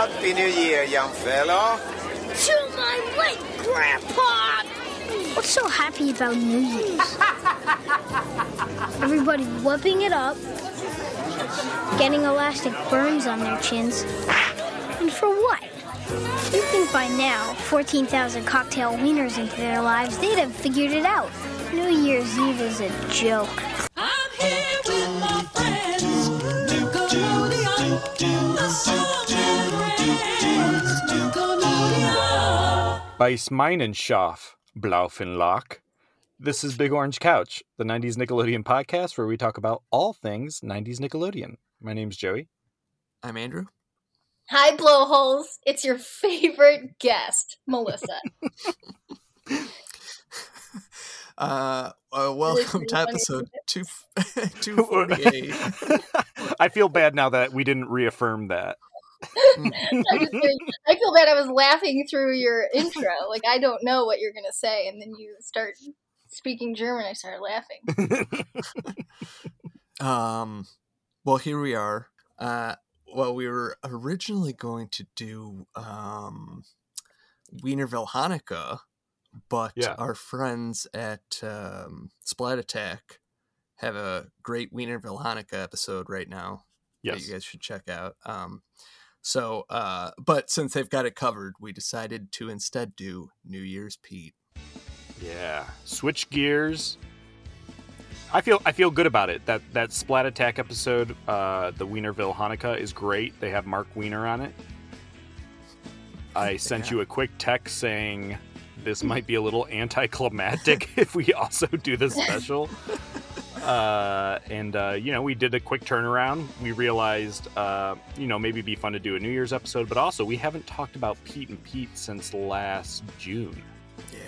Happy New Year, young fellow. To my late grandpa! What's so happy about New Year's? Everybody whipping it up, getting elastic burns on their chins. And for what? You'd think by now, 14,000 cocktail wieners into their lives, they'd have figured it out. New Year's Eve is a joke. I'm here with my friends to go lodeon, do the soldiers, to go lodeon. Beiß meinen Schaf, Blaufenlock. This is Big Orange Couch, the 90s Nickelodeon podcast where we talk about all things 90s Nickelodeon. My name's Joey. I'm Andrew. Hi, blowholes. It's your favorite guest, Melissa. Welcome to episode 248. I feel bad now that we didn't reaffirm that. I feel bad. I was laughing through your intro. Like, I don't know what you're going to say. And then you start speaking German. I start laughing. Well, here we are. Well, we were originally going to do Wienerville Hanukkah, but our friends at Splat Attack have a great Wienerville Hanukkah episode right now that you guys should check out. But since they've got it covered, we decided to instead do New Year's Pete. Yeah, switch gears. I feel good about it. That Splat Attack episode, the Wienerville Hanukkah, is great. They have Mark Wiener on it. I sent you a quick text saying this might be a little anticlimactic if we also do this special. We did a quick turnaround. We realized, maybe it'd be fun to do a New Year's episode, but also we haven't talked about Pete and Pete since last June,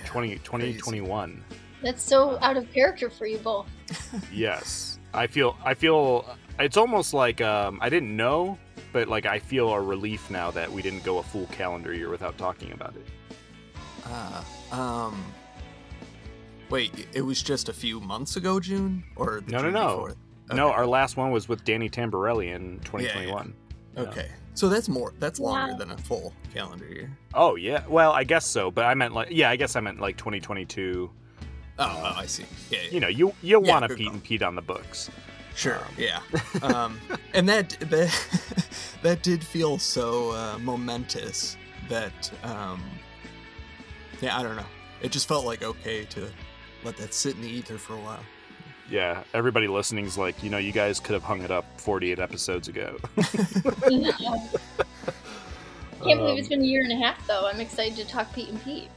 2021. That's so out of character for you both. Yes. I feel it's almost like I didn't know, but like I feel a relief now that we didn't go a full calendar year without talking about it. Wait, it was just a few months ago, June? Or the No. Before? Okay. No, our last one was with Danny Tamborelli in 2021. Yeah. Okay. So that's longer than a full calendar year. Oh, yeah. Well, I guess so, but I meant like 2022. Oh, I see. Yeah, yeah. You want to Pete and Pete on the books. Sure, and that did feel so momentous that, I don't know. It just felt like okay to let that sit in the ether for a while. Yeah, everybody listening's like, you guys could have hung it up 48 episodes ago. I can't believe it's been a year and a half, though. I'm excited to talk Pete and Pete.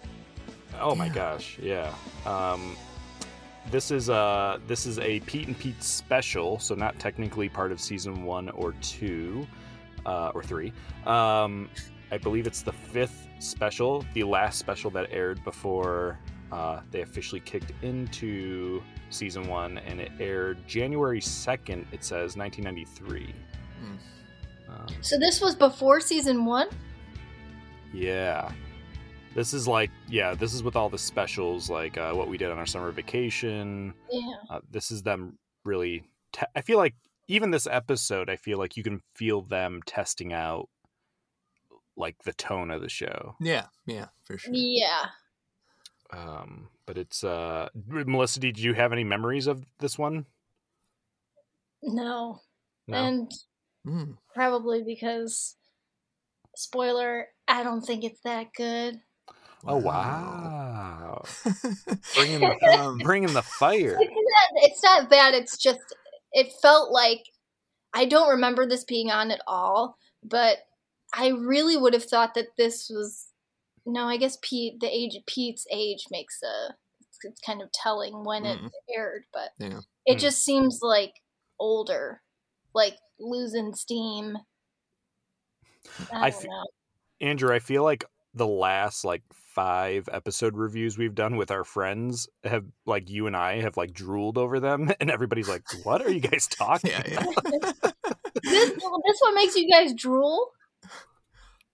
Oh my gosh, yeah. This is a Pete and Pete special, so not technically part of season 1 or 2 or 3. I believe it's the 5th special, the last special that aired before they officially kicked into season 1, and it aired January 2nd, it says, 1993. So this was before season 1? Yeah. This is this is with all the specials, like what we did on our summer vacation. Yeah. This is them really. I feel like even this episode, I feel like you can feel them testing out like the tone of the show. Yeah. Yeah, for sure. Yeah. But it's Melissa, did you have any memories of this one? No. And probably because spoiler, I don't think it's that good. Oh, wow. Bringing the fire. It's not bad. It's just, it felt like, I don't remember this being on at all, but I really would have thought that this was, I guess Pete's age makes it's kind of telling when it aired, but it just seems like older, like losing steam. I don't know. Andrew, I feel like the last like 5 episode reviews we've done with our friends have like you and I have like drooled over them, and everybody's like, "What are you guys talking about?" This one makes you guys drool.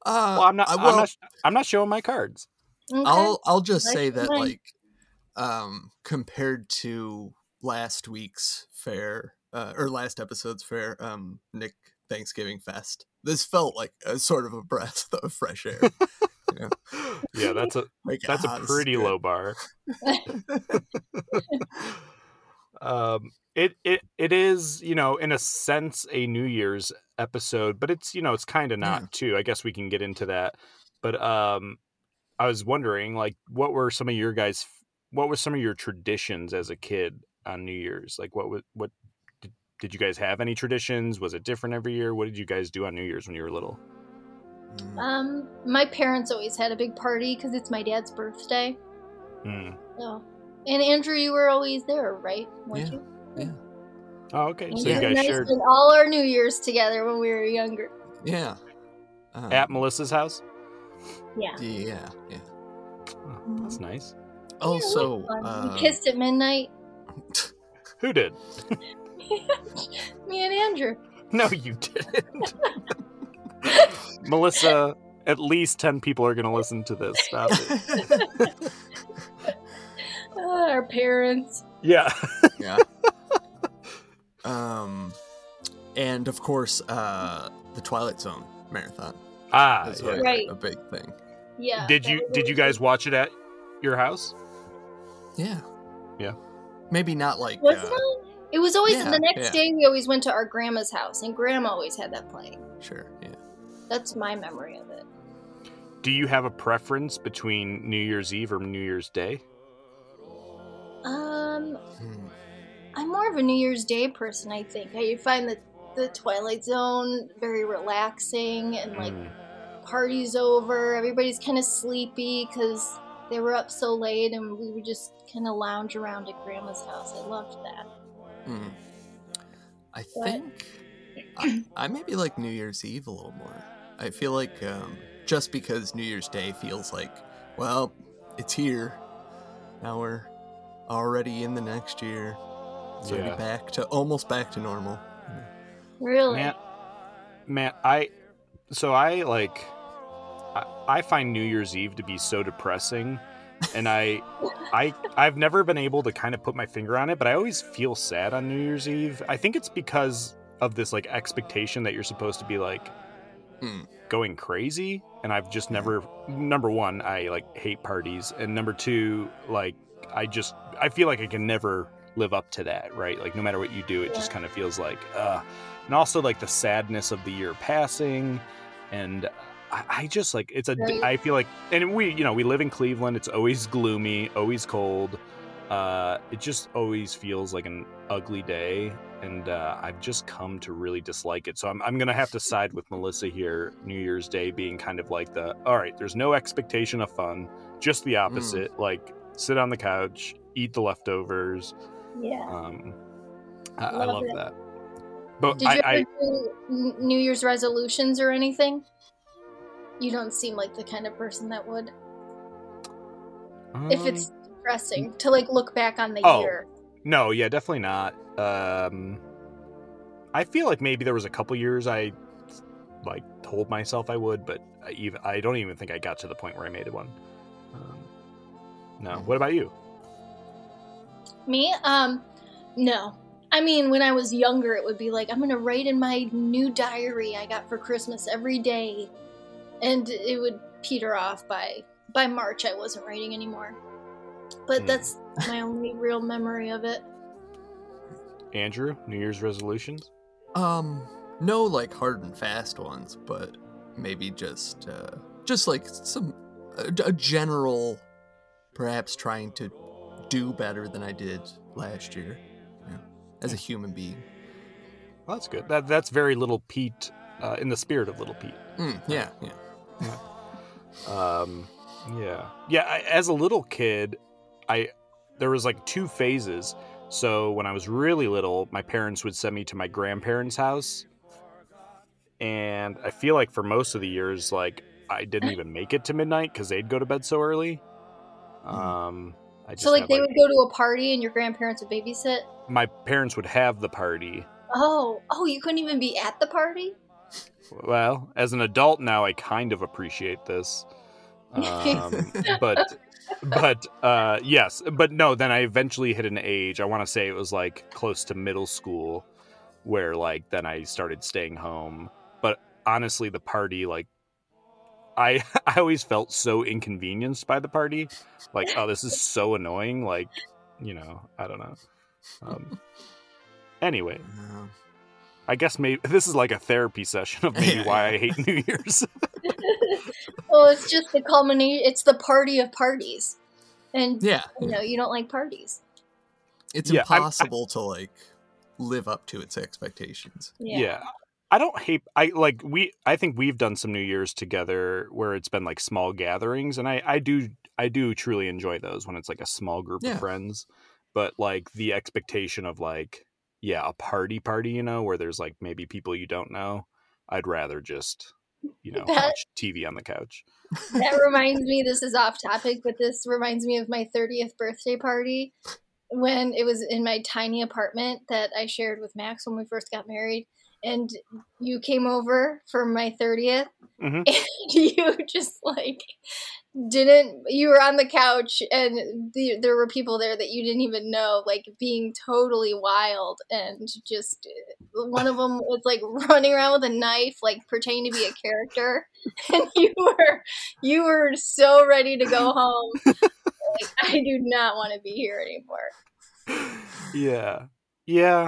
I'm not showing my cards. Okay. I'll just say that compared to last episode's fair, Nick Thanksgiving fest. This felt like a sort of a breath of fresh air. You know? Yeah, that's a pretty low bar. It is, you know, in a sense a New Year's episode, but it's, you know, it's kind of not too. I guess we can get into that. But I was wondering, like, what were some of your traditions as a kid on New Year's? Like, did you guys have any traditions? Was it different every year? What did you guys do on New Year's when you were little? My parents always had a big party because it's my dad's birthday. Mm. So, and Andrew, you were always there, right? Weren't you? Yeah. Oh, okay. And so you guys shared all our New Year's together when we were younger. Yeah. At Melissa's house? Yeah. Yeah. Yeah. Oh, that's nice. Also, we kissed at midnight. Who did? Me and Andrew. No, you didn't. Melissa, at least 10 people are going to listen to this. Stop it. Our parents. Yeah. Yeah. And of course, the Twilight Zone marathon. That's right. A big thing. Yeah. Did you guys watch it at your house? Yeah. Yeah. Maybe not like. Wasn't it? It was always the next day. We always went to our grandma's house, and grandma always had that playing. Sure. Yeah. That's my memory of it. Do you have a preference between New Year's Eve or New Year's Day? I'm more of a New Year's Day person, I think. You find the Twilight Zone very relaxing, and like party's over, everybody's kind of sleepy because they were up so late, and we would just kind of lounge around at grandma's house. I loved that. Mm. I think I maybe like New Year's Eve a little more. I feel like just because New Year's Day feels like, well, it's here. Now we're already in the next year. So it'd be almost back to normal. Really? Man, I find New Year's Eve to be so depressing, and I've never been able to kind of put my finger on it, but I always feel sad on New Year's Eve. I think it's because of this like expectation that you're supposed to be like going crazy, and I've just never. Number one, I like hate parties, and number two, like I feel like I can never live up to that, right? Like no matter what you do, it just kind of feels like, and also like the sadness of the year passing, and I just like it's a. Right. I feel like, and we live in Cleveland. It's always gloomy, always cold. It just always feels like an ugly day, and I've just come to really dislike it. So I'm gonna have to side with Melissa here. New Year's Day being kind of like all right. There's no expectation of fun, just the opposite. Like sit on the couch, eat the leftovers. Yeah, I love that. But did you ever do New Year's resolutions or anything? You don't seem like the kind of person that would. If it's depressing to like look back on the year. No, yeah, definitely not. I feel like maybe there was a couple years I like told myself I would, but I don't even think I got to the point where I made one. No. What about you? Me? No. I mean, when I was younger, it would be like, I'm going to write in my new diary I got for Christmas every day. And it would peter off by March. I wasn't writing anymore. But that's my only real memory of it. Andrew, New Year's resolutions? No, like hard and fast ones, but maybe just like some a general, perhaps trying to do better than I did last year, as a human being. Well, that's good. That's very Little Pete, in the spirit of Little Pete. As a little kid, there was like two phases. So when I was really little, my parents would send me to my grandparents' house, and I feel like for most of the years, like I didn't even make it to midnight because they'd go to bed so early. They would go to a party and your grandparents would babysit? My parents would have the party. Oh, you couldn't even be at the party? Well, as an adult now, I kind of appreciate this. But yes, but no, then I eventually hit an age. I want to say it was like close to middle school where like then I started staying home. But honestly, the party, like I always felt so inconvenienced by the party. Like, oh, this is so annoying. Like, you know, I don't know. Anyway, I guess maybe this is like a therapy session of maybe why I hate New Year's. Well, it's just the culmination. It's the party of parties. And, you know, you don't like parties. It's impossible to, like, live up to its expectations. Yeah. I don't hate, I think we've done some New Year's together where it's been, like, small gatherings. And I do truly enjoy those when it's, like, a small group of friends. But, like, the expectation of, like, a party, you know, where there's, like, maybe people you don't know. I'd rather just, you know, watch TV on the couch. That reminds me, this is off topic, but this reminds me of my 30th birthday party when it was in my tiny apartment that I shared with Max when we first got married. And you came over for my 30th, mm-hmm. and you just, like, you were on the couch, and there were people there that you didn't even know, like, being totally wild, and just, one of them was, like, running around with a knife, like, pretending to be a character, and you were so ready to go home, like, I do not want to be here anymore. Yeah,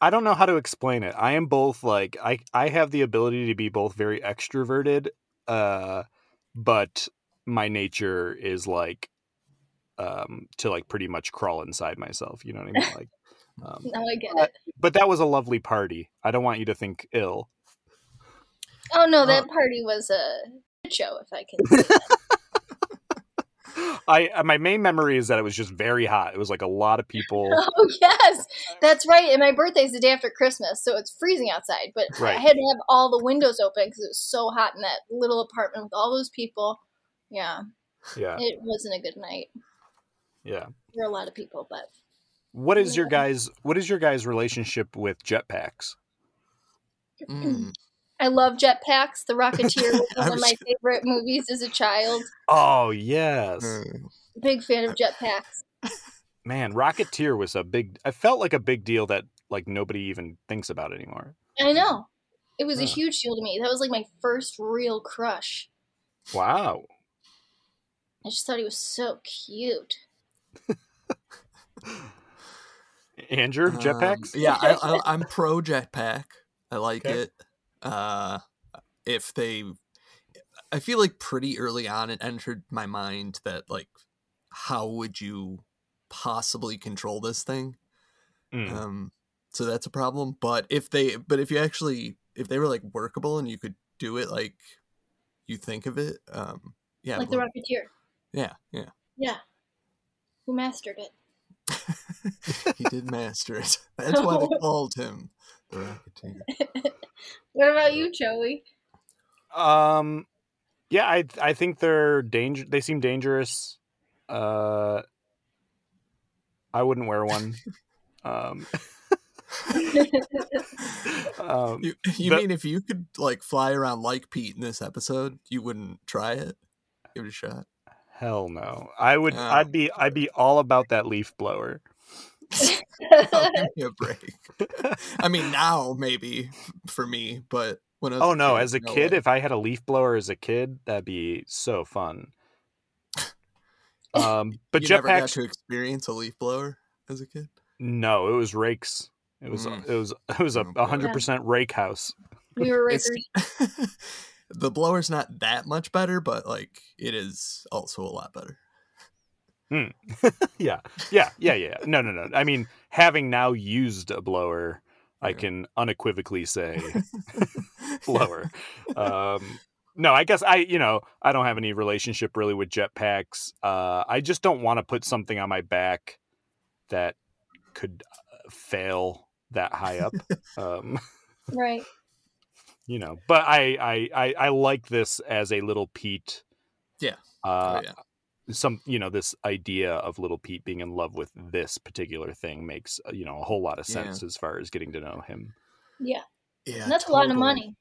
I don't know how to explain it. I am both like I have the ability to be both very extroverted, but my nature is like to like pretty much crawl inside myself. You know what I mean? Like, no, I get it. But that was a lovely party. I don't want you to think ill. Oh no, that party was a show. If I can say that. My main memory is that it was just very hot. It was like a lot of people. Oh, yes. That's right. And my birthday's the day after Christmas, so it's freezing outside. But I had to have all the windows open because it was so hot in that little apartment with all those people. Yeah. It wasn't a good night. Yeah. There were a lot of people, but. What is your guys' relationship with jetpacks? I love jetpacks. The Rocketeer was one of my favorite movies as a child. Oh, yes. Big fan of jetpacks. Man, Rocketeer was I felt like a big deal that like nobody even thinks about anymore. I know. It was a huge deal to me. That was like my first real crush. Wow. I just thought he was so cute. Andrew, jetpacks? Yeah, I'm pro jetpack. I like it. I feel like pretty early on it entered my mind that like, how would you possibly control this thing? So that's a problem. But if they were like workable and you could do it, like you think of it, like the Rocketeer. Yeah. Who mastered it? He did master it. That's why they called him the Rocketeer. What about you, Joey? Yeah, I think they're dangerous. They seem dangerous. I wouldn't wear one. You mean if you could like fly around like Pete in this episode, you wouldn't try it? Give it a shot? Hell no. I would. I'd be all about that leaf blower. I'll give you a break. I mean, now maybe for me, but when I was if I had a leaf blower as a kid, that'd be so fun. But you never got to experience a leaf blower as a kid? No, it was rakes. It was a 100% rake house. We were rakers. The blower's not that much better, but like it is also a lot better. Yeah. No. I mean, having now used a blower, I can unequivocally say blower. No, I guess I don't have any relationship really with jetpacks. I just don't want to put something on my back that could fail that high up. Right. You know, but I like this as a Little Pete. Yeah. This idea of Little Pete being in love with this particular thing makes, you know, a whole lot of sense as far as getting to know him. Yeah. And that's totally. A lot of money.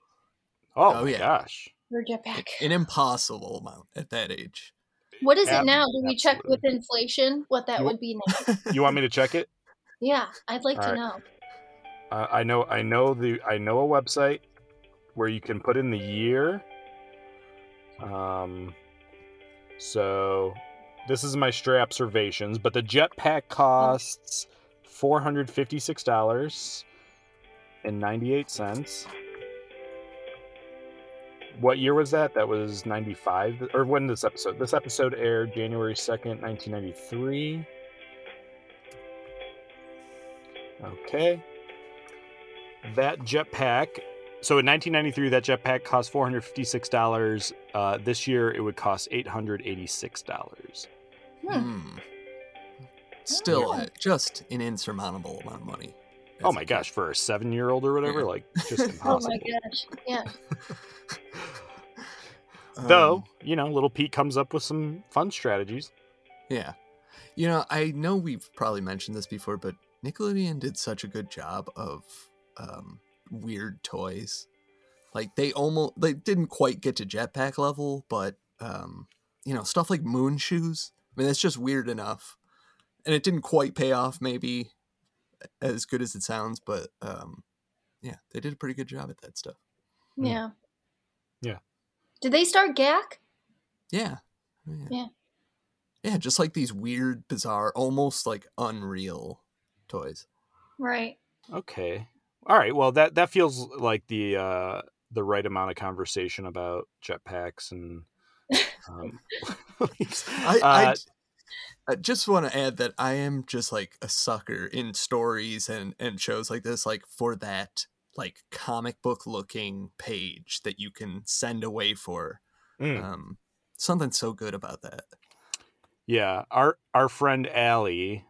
Oh my gosh. For jetpack. An impossible amount at that age. What is it now? Do we check with inflation what that would be now? You want me to check it? Yeah, I'd like to know. I know a website where you can put in the year. So this is my stray observations, but the jetpack costs $456.98. What year was that? That was 95, or when this episode? This episode aired January 2nd, 1993. Okay. That jetpack, so in 1993, that jetpack cost $456. This year, it would cost $886. Still, just an insurmountable amount of money. Oh my gosh, for a 7-year-old or whatever, like, just impossible. Oh my gosh, yeah. Though, little Pete comes up with some fun strategies. Yeah. I know we've probably mentioned this before, but Nickelodeon did such a good job of weird toys. Like, they didn't quite get to jetpack level, but, stuff like moon shoes. I mean, that's just weird enough. And it didn't quite pay off, maybe, as good as it sounds, but they did a pretty good job at that stuff. Yeah. Yeah. Did they start GAC? Yeah, just like these weird, bizarre, almost like unreal toys. Right. Okay. All right. Well, that feels like the right amount of conversation about jetpacks and. I just want to add that I am just like a sucker in stories and shows like this, like for that like comic book looking page that you can send away for. Something so good about that. Yeah, our friend Allie,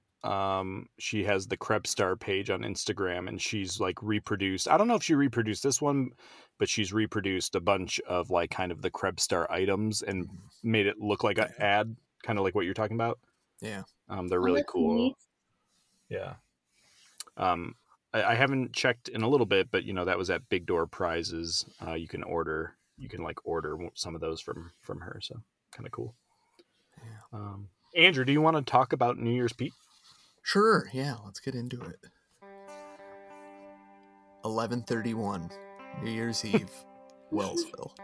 she has the Krebstar page on Instagram, and she's like reproduced. I don't know if she reproduced this one, but she's reproduced a bunch of like kind of the Krebstar items and made it look like an ad, kind of like what you're talking about. Yeah. They're really cool. Neat. Yeah. I haven't checked in a little bit, but that was at Big Door Prizes. You can order some of those from her. So kind of cool. Yeah. Andrew, do you want to talk about New Year's Pete? Sure. Yeah. Let's get into it. 11/31, New Year's Eve, Wellsville.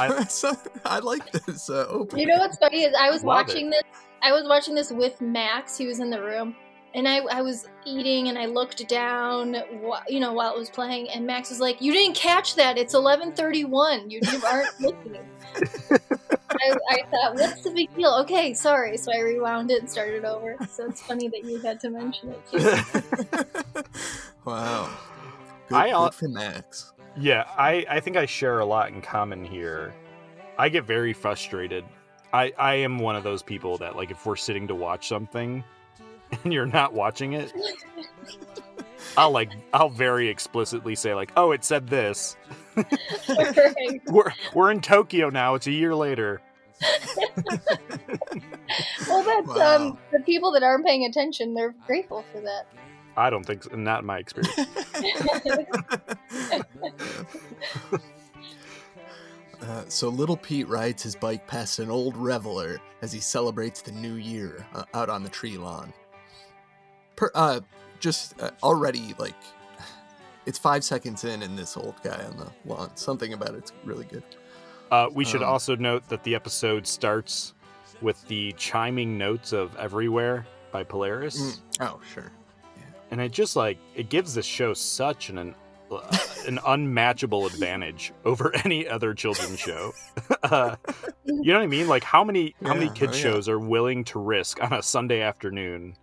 I like this opening. What's funny is I was watching this with Max. He was in the room, and I was eating, and I looked down while it was playing, and Max was like, "You didn't catch that. It's 11:31. You aren't listening." I thought, what's the big deal? Okay, sorry. So I rewound it and started over. So it's funny that you had to mention it too. Wow. Good for Max. Yeah, I think I share a lot in common here. I get very frustrated. I am one of those people that, like, if we're sitting to watch something and you're not watching it, I'll very explicitly say, like, oh, it said this. Right. We're in Tokyo now. It's a year later. Well, that's the people that aren't paying attention. They're grateful for that. I don't think so. Not in my experience. So little Pete rides his bike past an old reveler as he celebrates the new year out on the tree lawn. Already, like, it's 5 seconds in and this old guy on the lawn. Something about it's really good. We should also note that the episode starts with the chiming notes of Everywhere by Polaris. Oh, sure. And it just, like, it gives this show such an unmatchable advantage over any other children's show. You know what I mean? Like, how many kids shows are willing to risk on a Sunday afternoon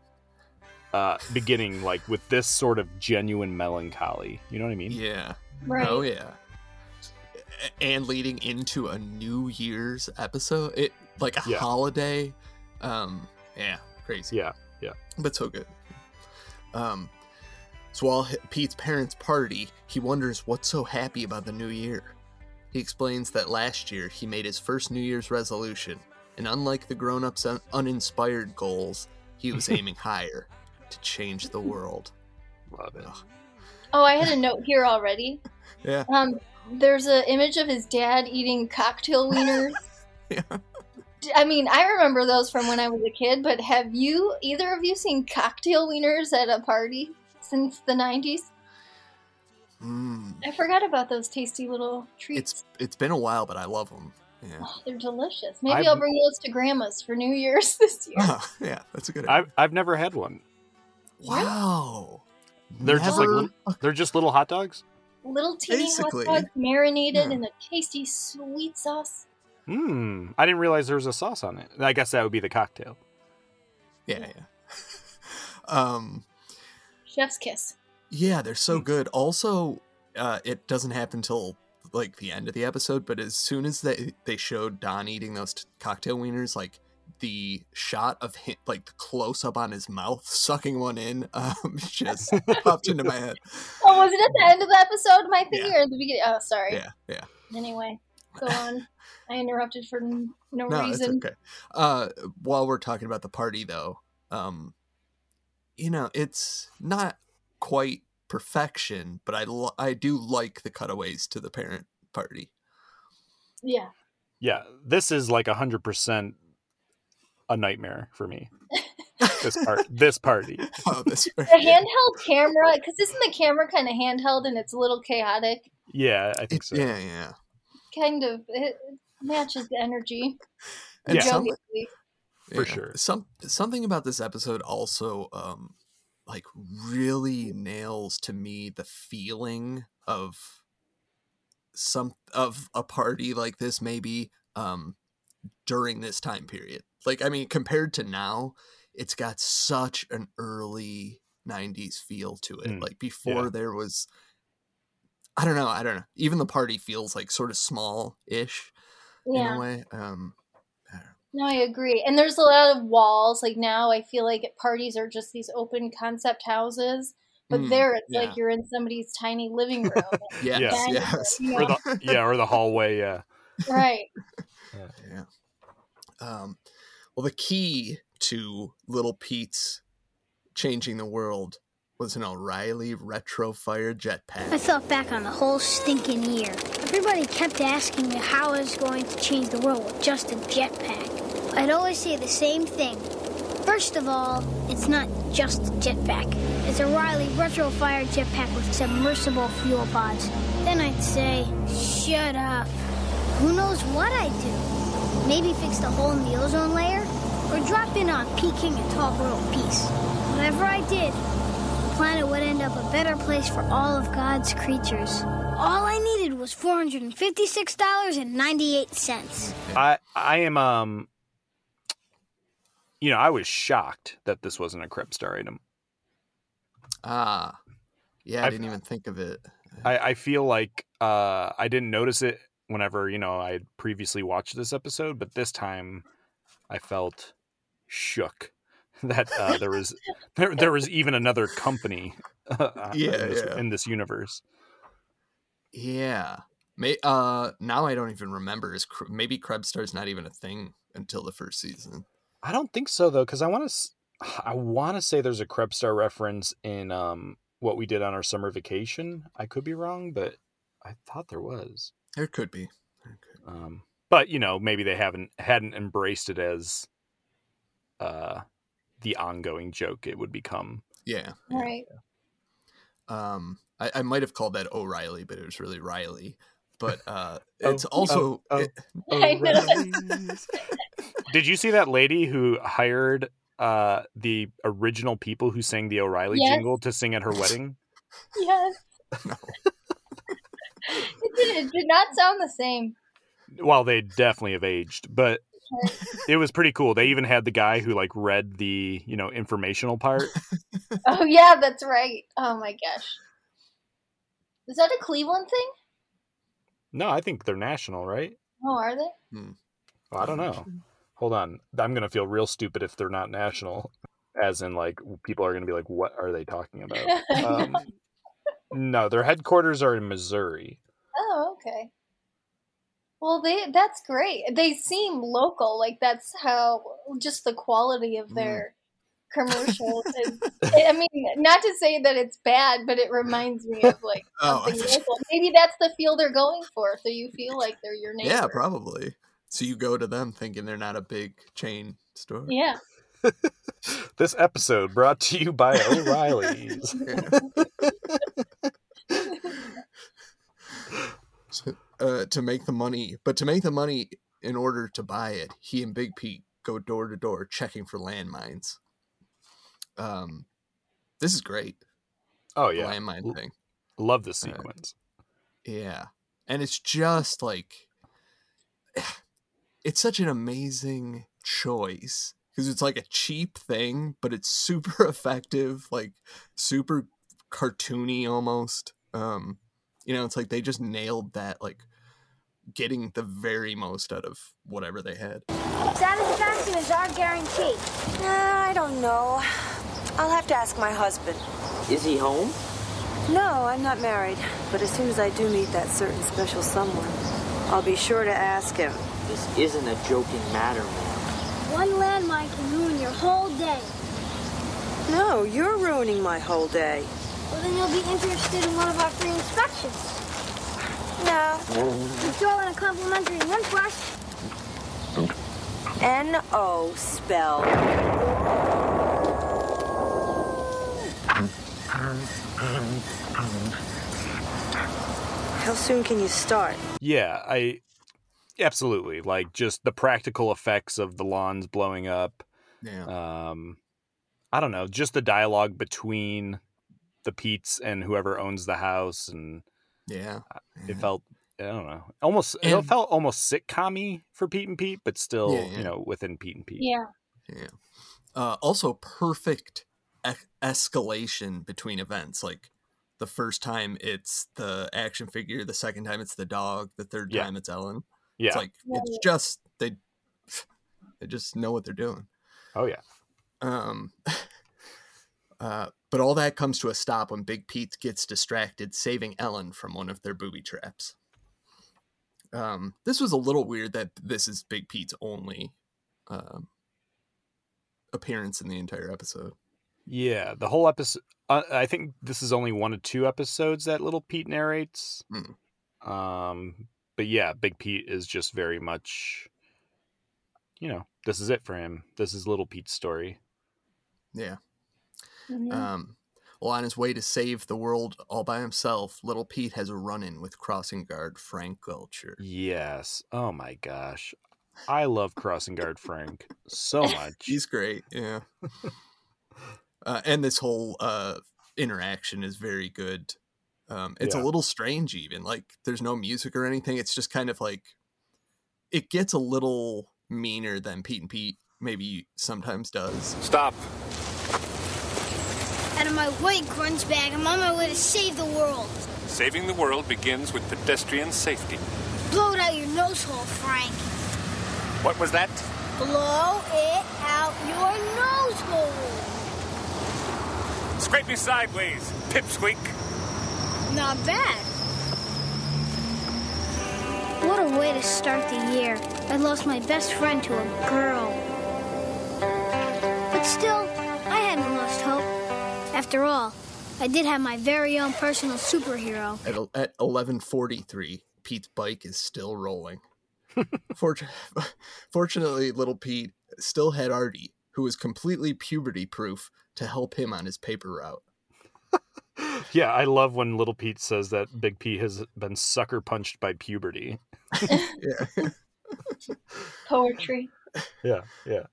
beginning, like, with this sort of genuine melancholy? You know what I mean? Yeah. Right. Oh, yeah. And leading into a New Year's episode, holiday. Yeah, crazy. Yeah. But so good. So while Pete's parents party, he wonders what's so happy about the new year. He explains that last year he made his first New Year's resolution, and unlike the grown-ups' uninspired goals, he was aiming higher to change the world. Love it. Oh, I had a note here already. Yeah. There's an image of his dad eating cocktail wieners. Yeah. I mean, I remember those from when I was a kid, but have either of you seen cocktail wieners at a party? since the 90s. I forgot about those tasty little treats. It's been a while, but I love them. Yeah. Oh, they're delicious. Maybe I'll bring those to Grandma's for New Year's this year. Oh, yeah, that's a good idea. I've never had one. Wow. They're just like little hot dogs? Little teeny hot dogs marinated in a tasty sweet sauce. I didn't realize there was a sauce on it. I guess that would be the cocktail. Yeah. Chef's kiss. Yeah, they're so good. Also, it doesn't happen till like the end of the episode, but as soon as they showed Don eating those cocktail wieners, like the shot of him, like the close up on his mouth sucking one in, just popped into my head. Oh, was it at the end of the episode? My thing or at the beginning? Oh, sorry. Yeah. Anyway, go on. I interrupted for no reason. It's okay. While we're talking about the party, though, it's not quite perfection, but I do like the cutaways to the parent party. Yeah, this is like 100% a nightmare for me. This party. Oh, this party. The handheld camera, because isn't the camera kind of handheld and it's a little chaotic? Yeah, I think so. Yeah. Kind of, it matches the energy. And for sure. Something about this episode also, like really nails to me the feeling of a party like this, maybe during this time period. Like, I mean, compared to now, it's got such an early 90s feel to it. Like before there was, I don't know. Even the party feels like sort of small-ish in a way. No, I agree. And there's a lot of walls. Like now I feel like parties are just these open concept houses, but there it's like you're in somebody's tiny living room. Yes. You know? Or the hallway. Yeah. Right. Yeah. Well, the key to Little Pete's changing the world was an O'Reilly retro fire jetpack. I thought back on the whole stinking year. Everybody kept asking me how I was going to change the world with just a jetpack. I'd always say the same thing. First of all, it's not just a jetpack. It's a O'Reilly retrofire jetpack with submersible fuel pods. Then I'd say, shut up. Who knows what I'd do? Maybe fix the hole in the ozone layer? Or drop in on Peking and talk Little Peace. Whatever I did, the planet would end up a better place for all of God's creatures. All I needed was $456.98. I am, I was shocked that this wasn't a Crep Star item. I didn't even think of it. I feel like I didn't notice it whenever, I had previously watched this episode, but this time I felt shook that there was even another company in this universe. Yeah. Now I don't even remember. Maybe Creb Star's not even a thing until the first season. I don't think so, though, because I want to say there's a Creb Star reference in what we did on our summer vacation. I could be wrong, but I thought there was. There could be. But, maybe they hadn't embraced it as the ongoing joke it would become. Yeah. Right. Yeah. I might have called that O'Reilly, but it was really Riley. But it's also... Did you see that lady who hired the original people who sang the O'Reilly jingle to sing at her wedding? Yes. No. It did not sound the same. Well, they definitely have aged, but it was pretty cool. They even had the guy who like read the, informational part. Oh, yeah, that's right. Oh, my gosh. Is that a Cleveland thing? No, I think they're national, right? Oh, are they? Well, I don't know. Hold on. I'm going to feel real stupid if they're not national. As in, like, people are going to be like, what are they talking about? No, their headquarters are in Missouri. Oh, okay. Well, that's great. They seem local. Like, that's how just the quality of their... commercials. Not to say that it's bad, but it reminds me of like something local. Maybe that's the feel they're going for, so you feel like they're your neighbor. Yeah, probably. So you go to them thinking they're not a big chain store. Yeah. This episode brought to you by O'Reilly's. To make the money, but to make the money in order to buy it, he and Big Pete go door to door checking for landmines. This is great. Oh yeah, the landmine thing. Love this sequence. Yeah, and it's just like it's such an amazing choice because it's like a cheap thing, but it's super effective, like super cartoony almost. You know, it's like they just nailed that, like getting the very most out of whatever they had. Satisfaction is our guarantee. I don't know. I'll have to ask my husband. Is he home? No, I'm not married. But as soon as I do meet that certain special someone, I'll be sure to ask him. This isn't a joking matter, man. One landmine can ruin your whole day. No, you're ruining my whole day. Well, then you'll be interested in one of our free inspections. No. You throw in a complimentary one flush. N-O spell. How soon can you start? Yeah, I... Absolutely. Like, just the practical effects of the lawns blowing up. Yeah. I don't know. Just the dialogue between the Peets and whoever owns the house. And it felt, I don't know, almost, and it felt almost sitcom-y for Pete and Pete, but still, you know, within Pete and Pete. Yeah. Yeah. Also, perfect escalation between events. Like, the first time it's the action figure, the second time it's the dog, the third time it's Ellen. Yeah. It's like, it's just, they just know what they're doing. Oh, yeah. But all that comes to a stop when Big Pete gets distracted, saving Ellen from one of their booby traps. This was a little weird that this is Big Pete's only appearance in the entire episode. Yeah, the whole episode. I think this is only one of two episodes that little Pete narrates. Mm. But yeah, Big Pete is just very much, you know, this is it for him. This is little Pete's story. Yeah. Mm-hmm. Well, on his way to save the world all by himself, little Pete has a run-in with crossing guard Frank Gulcher. Yes. Oh my gosh. I love crossing guard Frank so much. He's great. Yeah. And this whole interaction is very good. It's a little strange, even like there's no music or anything. It's just kind of like it gets a little meaner than Pete and Pete maybe sometimes does. Stop. Out of my white grunge bag, I'm on my way to save the world. Saving the world begins with pedestrian safety. Blow it out your nose hole, Frank. What was that? Blow it out your nose hole. Scrape me sideways, pipsqueak. Not bad. What a way to start the year. I lost my best friend to a girl. But still, I haven't lost hope. After all, I did have my very own personal superhero. At 11:43, Pete's bike is still rolling. Fortunately, little Pete still had Artie, who was completely puberty-proof, to help him on his paper route. Yeah, I love when little Pete says that Big Pete has been sucker punched by puberty. Yeah. Poetry. Yeah, yeah.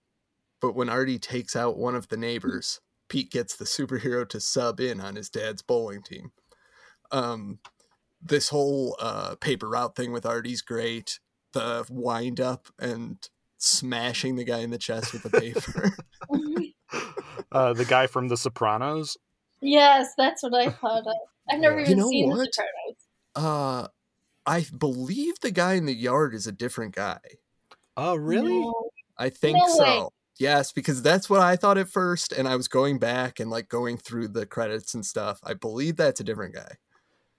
But when Artie takes out one of the neighbors, Pete gets the superhero to sub in on his dad's bowling team. This whole paper route thing with Artie's great. The wind up and smashing the guy in the chest with the paper. The guy from The Sopranos. Yes, that's what I thought of. I've never even seen The Sopranos. I believe the guy in the yard is a different guy. Oh, really? No. I think so. Way. Yes, because that's what I thought at first, and I was going back and like going through the credits and stuff. I believe that's a different guy.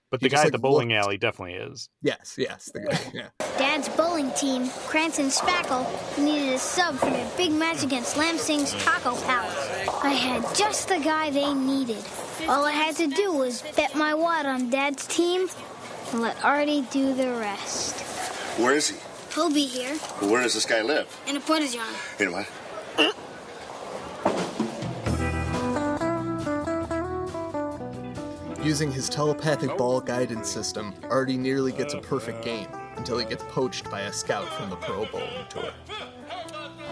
But the guy at the bowling alley definitely is. Yes, the guy. Yeah. Dad's bowling team, Krantz and Spackle, needed a sub for their big match against Lam Singh's Taco Palace. I had just the guy they needed. All I had to do was bet my wad on Dad's team and let Artie do the rest. Where is he? He'll be here. Well, where does this guy live? In a porta john. In what? Using his telepathic ball guidance system, Artie nearly gets a perfect game until he gets poached by a scout from the Pro Bowl tour.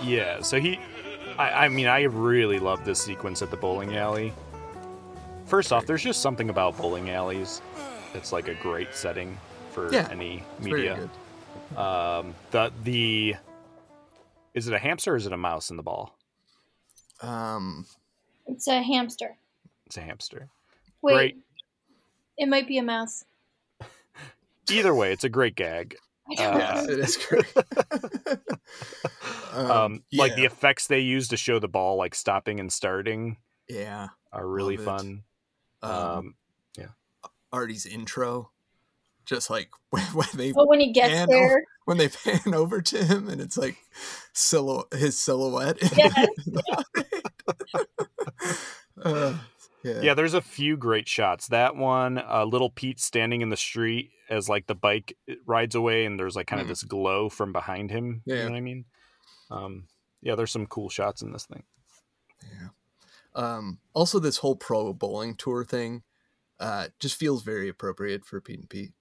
Yeah, so I really love this sequence at the bowling alley. First off, there's just something about bowling alleys. It's like a great setting for any media. Is it a hamster or is it a mouse in the ball? It's a hamster. It's a hamster. Wait, great. It might be a mouse. Either way, it's a great gag. Yes, it is great. Like the effects they use to show the ball, like stopping and starting, are really fun. Artie's intro, just like when he gets there, when they pan over to him, and it's like his silhouette. Yes. Yeah, there's a few great shots. That one, little Pete standing in the street as like the bike rides away, and there's like kind of this glow from behind him. Yeah. You know what I mean? There's some cool shots in this thing. Yeah. Also, this whole pro bowling tour thing just feels very appropriate for Pete and Pete.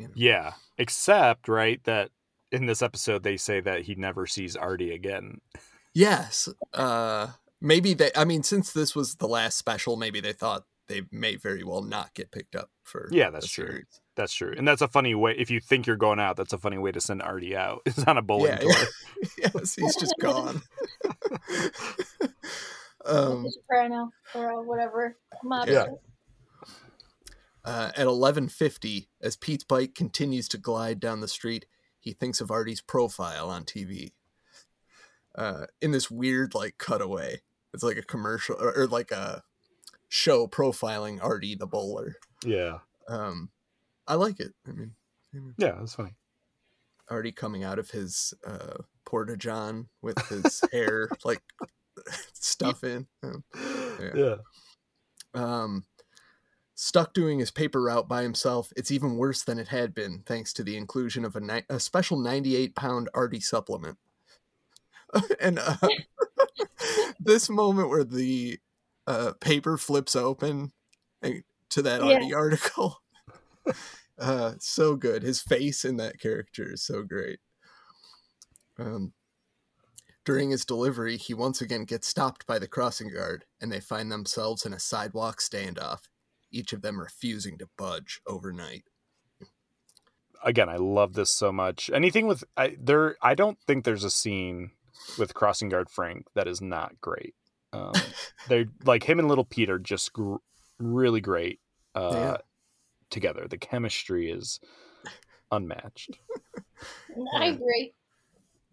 You know. Yeah, except right that in this episode they say that he never sees Artie again. Yes. Maybe they, since this was the last special, maybe they thought they may very well not get picked up for. Yeah, that's true. Series. That's true. And that's a funny way. If you think you're going out, that's a funny way to send Artie out. It's on a bowling tour. Yeah. Yes, he's just gone. Or whatever. Yeah. At 11:50, as Pete's bike continues to glide down the street, he thinks of Artie's profile on TV. In this weird like cutaway, it's like a commercial or like a show profiling Artie the bowler. Yeah, I like it. Yeah, it's funny. Artie coming out of his porta john with his hair like stuff in. Stuck doing his paper route by himself, it's even worse than it had been thanks to the inclusion of a special 98-pound Artie supplement. And this moment where the paper flips open to that Artie article, so good. His face in that character is so great. During his delivery, he once again gets stopped by the crossing guard, and they find themselves in a sidewalk standoff, each of them refusing to budge overnight. Again, I love this so much. Anything with I don't think there's a scene with crossing guard Frank that is not great. They're like him and little Pete are just really great together. The chemistry is unmatched. I agree.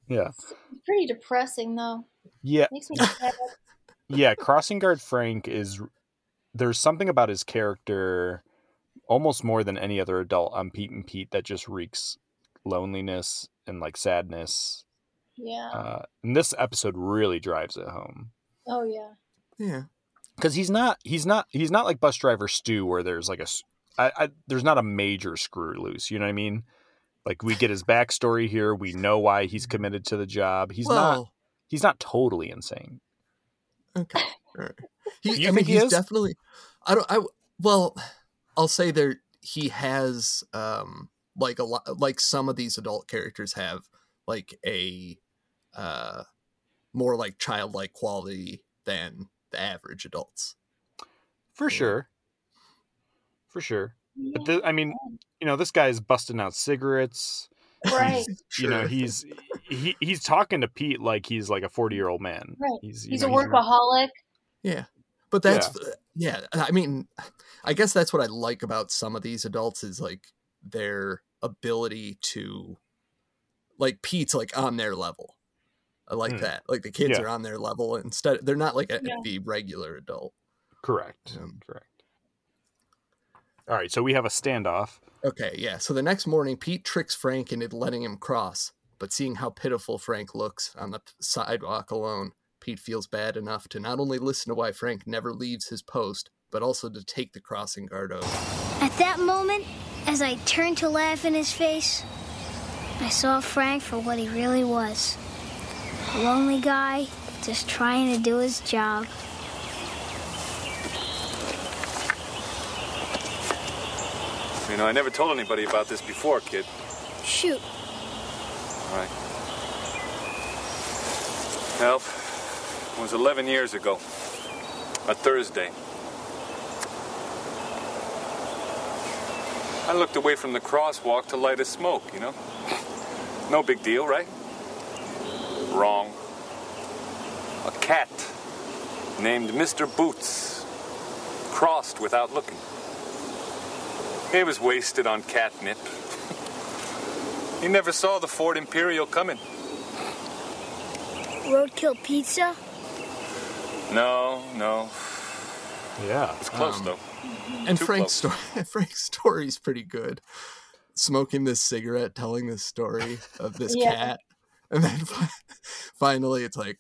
Yeah, it's pretty depressing though. Yeah, makes me sad. Yeah, crossing guard Frank is, there's something about his character almost more than any other adult on Pete and Pete that just reeks loneliness and like sadness. Yeah. And this episode really drives it home. Oh yeah. Yeah. Because he's not like bus driver Stu, where there's like there's not a major screw loose. You know what I mean? Like we get his backstory here. We know why he's committed to the job. He's not totally insane. Okay. All right. He's definitely, I'll say there he has like a lot, like some of these adult characters have like a more like childlike quality than the average adults. For sure. Yeah. But this guy is busting out cigarettes. Right. He's talking to Pete like he's like a 40-year-old man. Right. He's a workaholic. Yeah. But that's I guess that's what I like about some of these adults is like their ability to like Pete's like on their level. I like that. Like the kids are on their level instead. They're not like the regular adult. Correct. Correct. All right. So we have a standoff. Okay. Yeah. So the next morning, Pete tricks Frank into letting him cross, but seeing how pitiful Frank looks on the sidewalk alone, Pete feels bad enough to not only listen to why Frank never leaves his post, but also to take the crossing guard over. At that moment, as I turned to laugh in his face, I saw Frank for what he really was. A lonely guy, just trying to do his job. You know, I never told anybody about this before, kid. Shoot. All right. Well, it was 11 years ago, a Thursday. I looked away from the crosswalk to light a smoke, you know? No big deal, right? Wrong. A cat named Mr. Boots crossed without looking. He was wasted on catnip. He never saw the Ford Imperial coming. Roadkill pizza? No. Yeah. It's close, though. And Frank's story's pretty good. Smoking this cigarette, telling this story of this cat. And then finally it's like,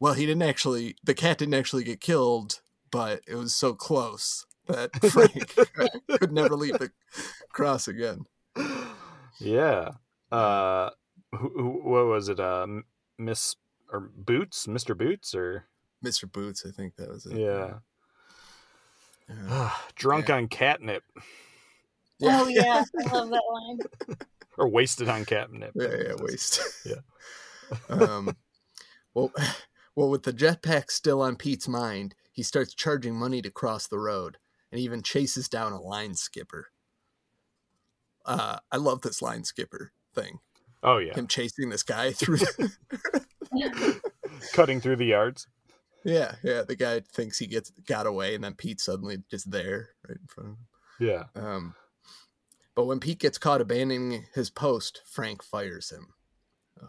well, the cat didn't actually get killed, but it was so close that Frank could never leave the cross again. Yeah. What was it? Mr. Boots or Mr. Boots, I think that was it. Yeah. Drunk on catnip. Yeah. Oh yeah, I love that line. Or wasted on catnip. Yeah, wasted. Yeah. Well, with the jetpack still on Pete's mind, he starts charging money to cross the road, and even chases down a line skipper. I love this line skipper thing. Oh yeah, him chasing this guy through, cutting through the yards. Yeah. The guy thinks he got away, and then Pete's suddenly just there, right in front of him. Yeah. But when Pete gets caught abandoning his post, Frank fires him. Ugh.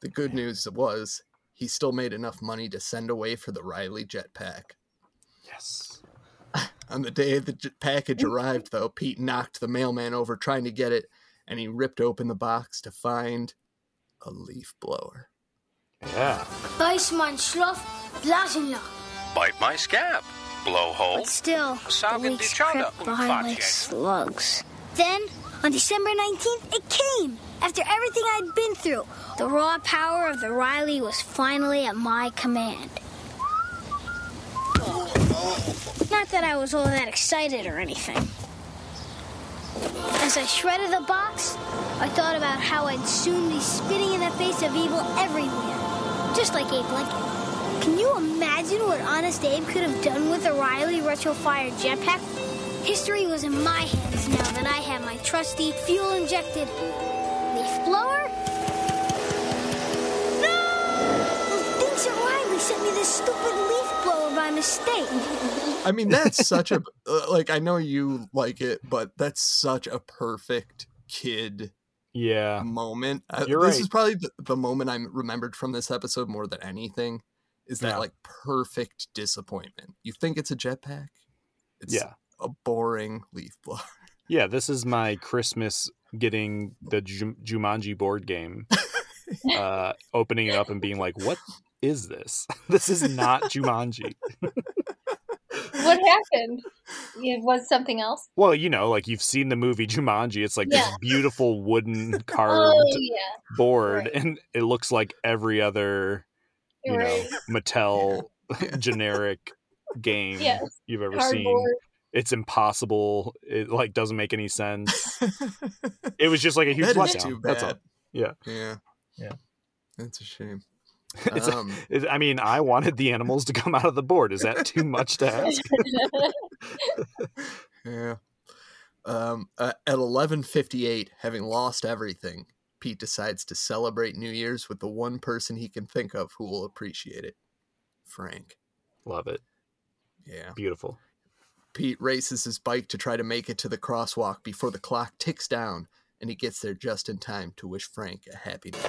The good news was he still made enough money to send away for the Riley jetpack. Yes. On the day the package arrived, though, Pete knocked the mailman over trying to get it, and he ripped open the box to find a leaf blower. Yeah. Beiß mein Schlupf, Blasenloch. Bite my scab. Blowhole. But still, the leaks crept by like slugs. Then, on December 19th, it came! After everything I'd been through, the raw power of the Riley was finally at my command. Not that I was all that excited or anything. As I shredded the box, I thought about how I'd soon be spitting in the face of evil everywhere, just like Abe Lincoln. Can you imagine what Honest Abe could have done with a Riley retrofire jetpack? History was in my hands now that I had my trusty fuel-injected leaf blower. No! Those things at Riley sent me this stupid leaf blower by mistake. I mean, that's such a... Like, I know you like it, but that's such a perfect kid... Yeah. Moment. This is probably the moment I remembered from this episode more than anything. Is that like perfect disappointment? You think it's a jetpack? It's a boring leaf blower. Yeah, this is my Christmas getting the Jumanji board game, opening it up and being like, "What is this? This is not Jumanji." What happened? It was something else? Well, you know, like you've seen the movie Jumanji. It's like this beautiful wooden carved board, and it looks like every other. You know, Mattel generic game you've ever seen. It's impossible. It like doesn't make any sense. It was just like a huge letdown. That's all. Yeah. That's a shame. I wanted the animals to come out of the board. Is that too much to ask? Yeah. At 11:58, having lost everything, Pete decides to celebrate New Year's with the one person he can think of who will appreciate it. Frank. Love it. Yeah. Beautiful. Pete races his bike to try to make it to the crosswalk before the clock ticks down, and he gets there just in time to wish Frank a happy day.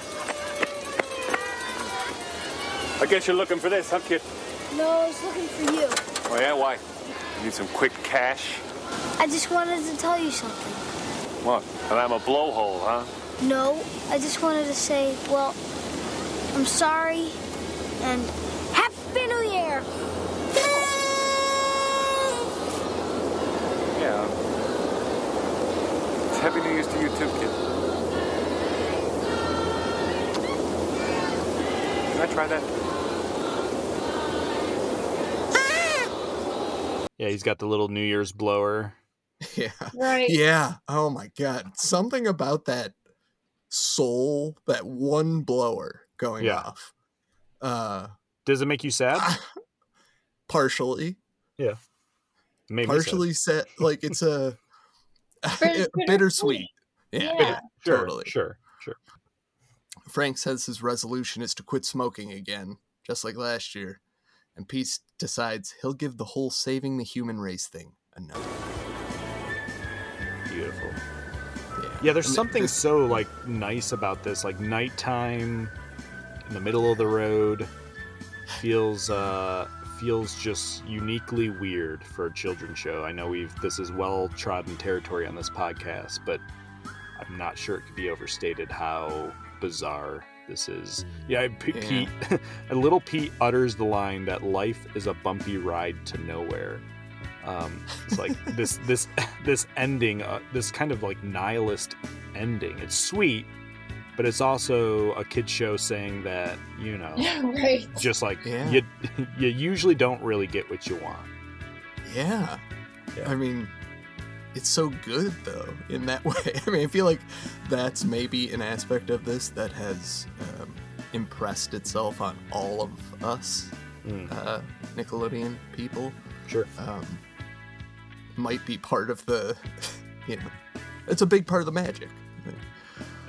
I guess you're looking for this, huh, kid? No, I was looking for you. Oh, yeah? Why? You need some quick cash? I just wanted to tell you something. What? That I'm a blowhole, huh? No, I just wanted to say, well, I'm sorry, and Happy New Year! Yeah. It's Happy New Year's to you too, kid. Can I try that? Ah! Yeah, he's got the little New Year's blower. Yeah. Right. Yeah. Oh my God. Something about that soul, that one blower going off. Does it make you sad? Partially. Yeah. Maybe partially sad. Like it's a bittersweet. Yeah. Totally. Sure. Frank says his resolution is to quit smoking again, just like last year. And Peace decides he'll give the whole saving the human race thing a no. Beautiful. Yeah, there's something so like nice about this, like nighttime in the middle of the road feels just uniquely weird for a children's show. I know this is well trodden territory on this podcast, but I'm not sure it could be overstated how bizarre this is. Pete little Pete utters the line that life is a bumpy ride to nowhere. It's like this ending, this kind of like nihilist ending. It's sweet, but it's also a kid's show saying that, you know, right. Just like you usually don't really get what you want. I mean, it's so good though in that way. I mean, I feel like that's maybe an aspect of this that has impressed itself on all of us Nickelodeon people. Sure. Might be part of the, it's a big part of the magic.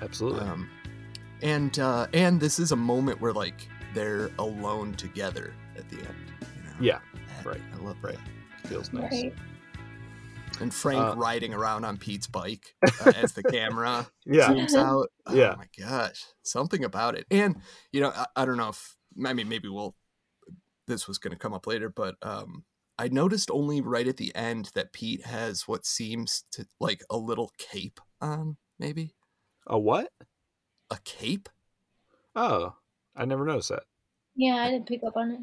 Absolutely. And this is a moment where like they're alone together at the end. I love that. Feels nice. Right. And Frank riding around on Pete's bike as the camera zooms out. Oh, my gosh. Something about it. And, I don't know if, maybe this was going to come up later, but I noticed only right at the end that Pete has what seems to like a little cape on, maybe. A what? A cape? Oh, I never noticed that. Yeah, I didn't pick up on it.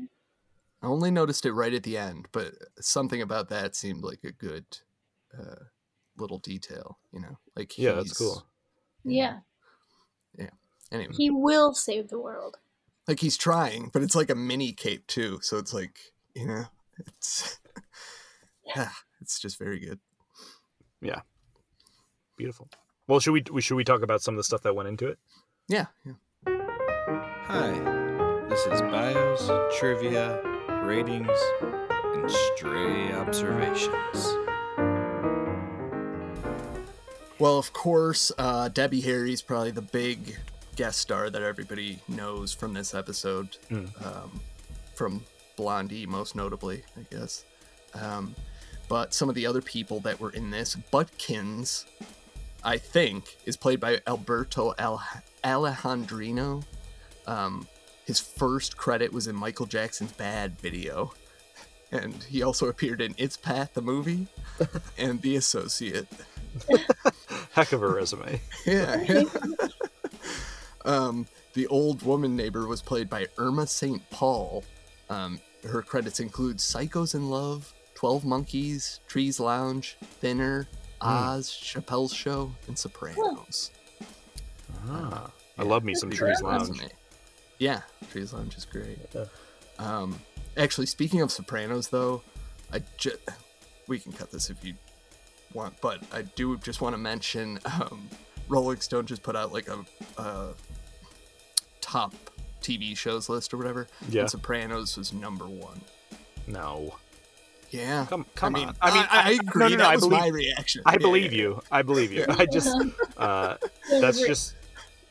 I only noticed it right at the end, but something about that seemed like a good... little detail, that's cool. Anyway, he will save the world, like he's trying, but it's like a mini cape too, so it's like it's it's just very good. Beautiful. Well, should we talk about some of the stuff that went into it? Hi, this is bios, trivia, ratings, and stray observations. Well, of course, Debbie Harry's probably the big guest star that everybody knows from this episode, from Blondie, most notably, I guess. But some of the other people that were in this, Butkins, I think, is played by Alberto Alejandrino. His first credit was in Michael Jackson's Bad video. And he also appeared in It's Pat, the movie, and The Associate. Heck of a resume. The old woman neighbor was played by Irma St. Paul. Her credits include Psychos in Love, 12 Monkeys, Trees Lounge, Thinner, Oz, Chappelle's Show, and Sopranos. I love me some Trees Lounge. Resume. Yeah, Trees Lounge is great. Actually, speaking of Sopranos, though, we can cut this if you want, but I do just want to mention Rolling Stone just put out like a top TV shows list or whatever. Yeah. And Sopranos was #1. No. Yeah. Come on. I agree. No, that was my reaction. I believe you. Yeah. I just that's just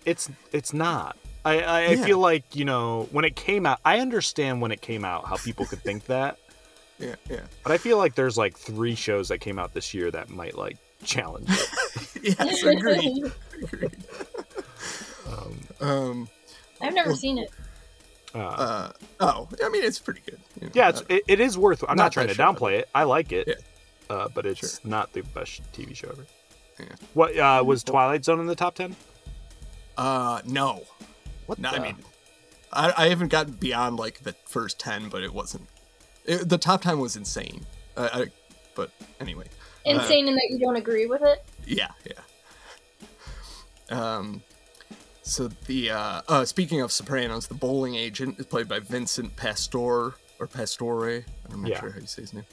it's not. I feel like, when it came out, I understand when it came out how people could think that. Yeah. But I feel like there's like 3 shows that came out this year that might like challenge it. Yes, agreed. I've never seen it. It's pretty good. It is worth. I'm not trying to downplay it. I like it, but it's not the best TV show ever. Yeah. What was Twilight Zone in the top 10? No. What? No, I haven't gotten beyond like the first 10, but it wasn't. The top 10 was insane. But anyway, insane in that you don't agree with it. Yeah. So the speaking of Sopranos, the bowling agent is played by Vincent Pastore. I'm not sure how you say his name.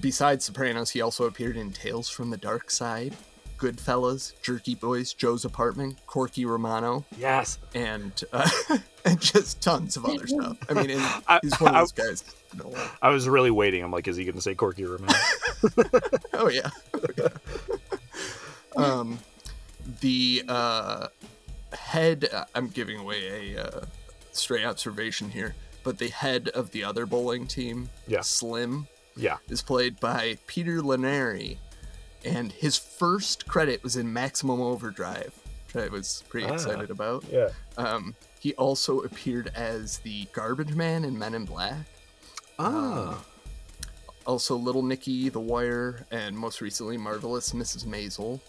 Besides Sopranos, he also appeared in Tales from the Dark Side, Goodfellas, Jerky Boys, Joe's Apartment, Corky Romano. Yes. And just tons of other stuff. I mean, he's one of those guys. I was really waiting. I'm like, is he going to say Corky Romano? Oh, yeah. Okay. The head, I'm giving away a stray observation here, but the head of the other bowling team, Slim, is played by Peter Laneri. And his first credit was in Maximum Overdrive, which I was pretty excited about. Yeah. He also appeared as the garbage man in Men in Black. Also Little Nicky, The Wire, and most recently Marvelous Mrs. Maisel.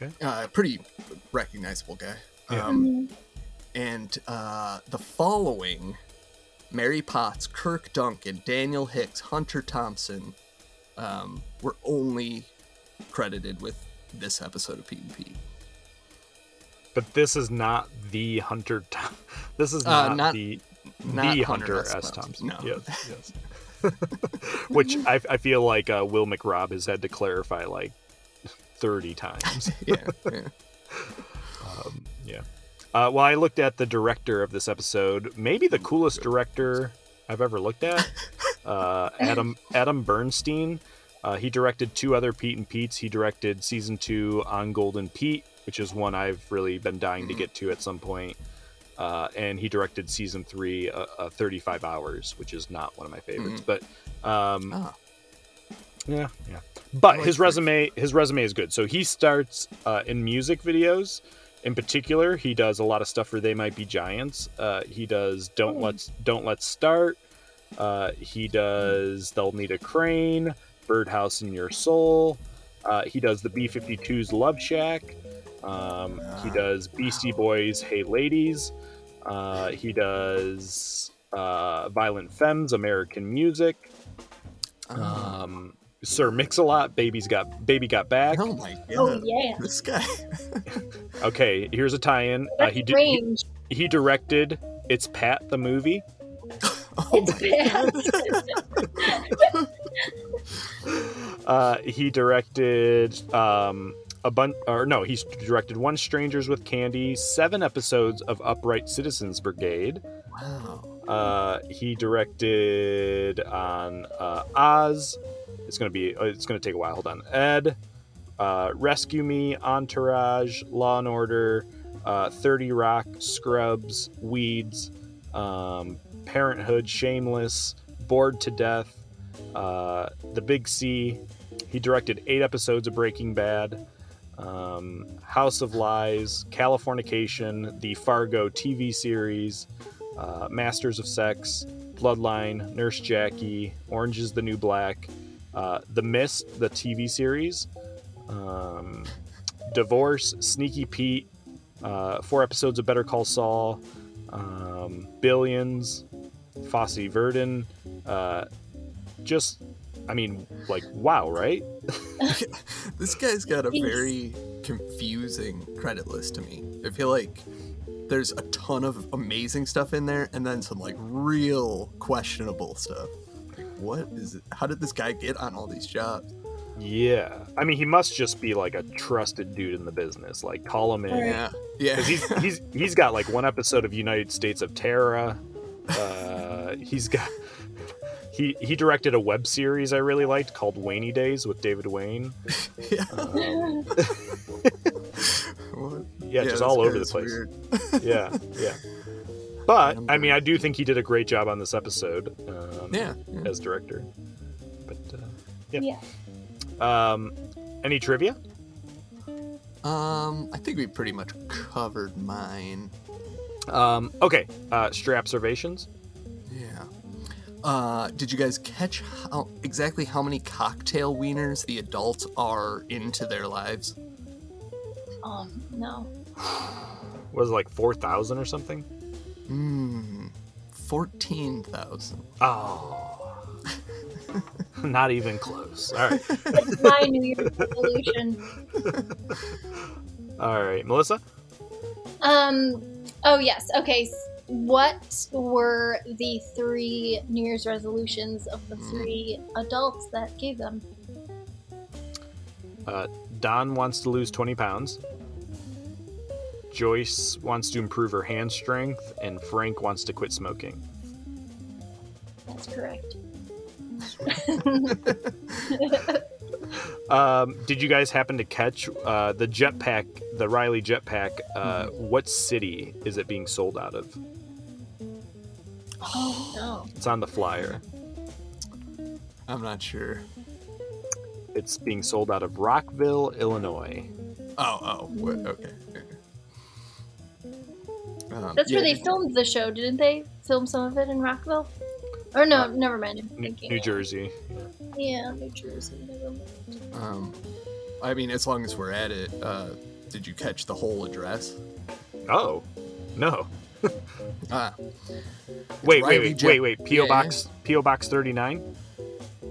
Okay. Pretty recognizable guy. Yeah. And the following, Mary Potts, Kirk Duncan, Daniel Hicks, Hunter Thompson, were only credited with this episode of PvP. But this is not the Hunter. This is not the Hunter S. Thompson. No. Yes. Which I feel like Will McRobb has had to clarify like 30 times. Yeah. Yeah. Well, I looked at the director of this episode, maybe the coolest director I've ever looked at. Adam Bernstein. He directed two other Pete and Pete's. He directed season 2 on Golden Pete, which is one I've really been dying to get to at some point. And he directed season 3, 35 Hours, which is not one of my favorites. But yeah. But his resume is good. So he starts in music videos. In particular, he does a lot of stuff for They Might Be Giants. He does Don't Let's Start. He does They'll Need a Crane, Birdhouse in Your Soul. He does the B-52's Love Shack. He does Beastie Boys' Hey Ladies. He does Violent Femmes, American Music. Sir Mix-a-Lot, Baby Got Back. Oh my god! Oh yeah, this guy. Okay, here's a tie-in. He directed It's Pat the movie. It's Pat. He directed he directed One Strangers with Candy, 7 episodes of Upright Citizens Brigade. Wow. He directed on Oz. It's gonna take a while. Hold on. Ed, Rescue Me, Entourage, Law and Order, 30 Rock, Scrubs, Weeds, Parenthood, Shameless, Bored to Death, The Big C. He directed 8 episodes of Breaking Bad, House of Lies, Californication, the Fargo TV series, Masters of Sex, Bloodline, Nurse Jackie, Orange is the New Black. The Mist, the TV series, Divorce, Sneaky Pete, 4 episodes of Better Call Saul, Billions, Fosse Verdon, wow, right? This guy's got a very confusing credit list to me. I feel like there's a ton of amazing stuff in there and then some like real questionable stuff. What is it? How did this guy get on all these jobs? Yeah, I mean, he must just be like a trusted dude in the business. Like, call him in. Yeah. He's got like 1 episode of United States of Terra. He directed a web series I really liked called Wayne Days with David Wayne. Yeah. Just all over the place. Weird. Yeah. But, I mean, I do think he did a great job on this episode as director. But, any trivia? I think we pretty much covered mine. Okay. Stray observations? Yeah. Did you guys catch exactly how many cocktail wieners the adults are into their lives? No. Was it like 4,000 or something? 14,000. Oh, not even close. All right. That's my New Year's resolution. All right, Melissa? Okay. what were the three New Year's resolutions of the three adults that gave them? Don wants to lose 20 pounds. Joyce wants to improve her hand strength, and Frank wants to quit smoking. That's correct. Did you guys happen to catch the jetpack, the Riley jetpack? What city is it being sold out of? Oh, no. It's on the flyer. I'm not sure. It's being sold out of Rockville, Illinois. Okay. That's where they filmed the show, didn't they? Film some of it in Rockville? Or no, never mind. New Jersey. Yeah, New Jersey. Never mind. I mean, as long as we're at it, did you catch the whole address? Oh, no. Wait. P.O. Box, P.O. Box 39?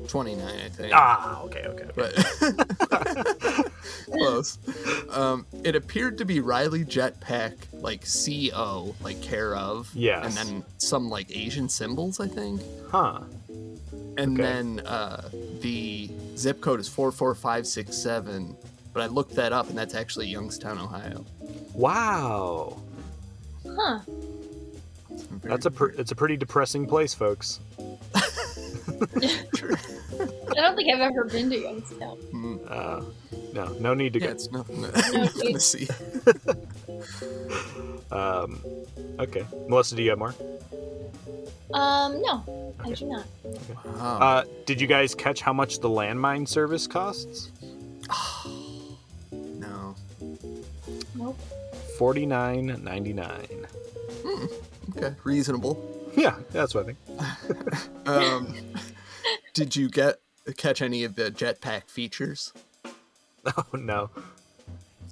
29, I think. Okay. But close. It appeared to be Riley Jetpack, like CO, like care of. Yes. And then some like Asian symbols, I think. Huh. And then the zip code is 44567, but I looked that up and that's actually Youngstown, Ohio. Wow. Huh. It's a pretty depressing place, folks. I don't think I've ever been to Youngstown. No need to go. It's nothing to see. Okay. Melissa, do you have more? No, okay. I do not. Okay. Wow. Did you guys catch how much the landmine service costs? No. Nope. $49.99. Okay, reasonable. Yeah, that's what I think. Did you catch any of the jetpack features? Oh, no.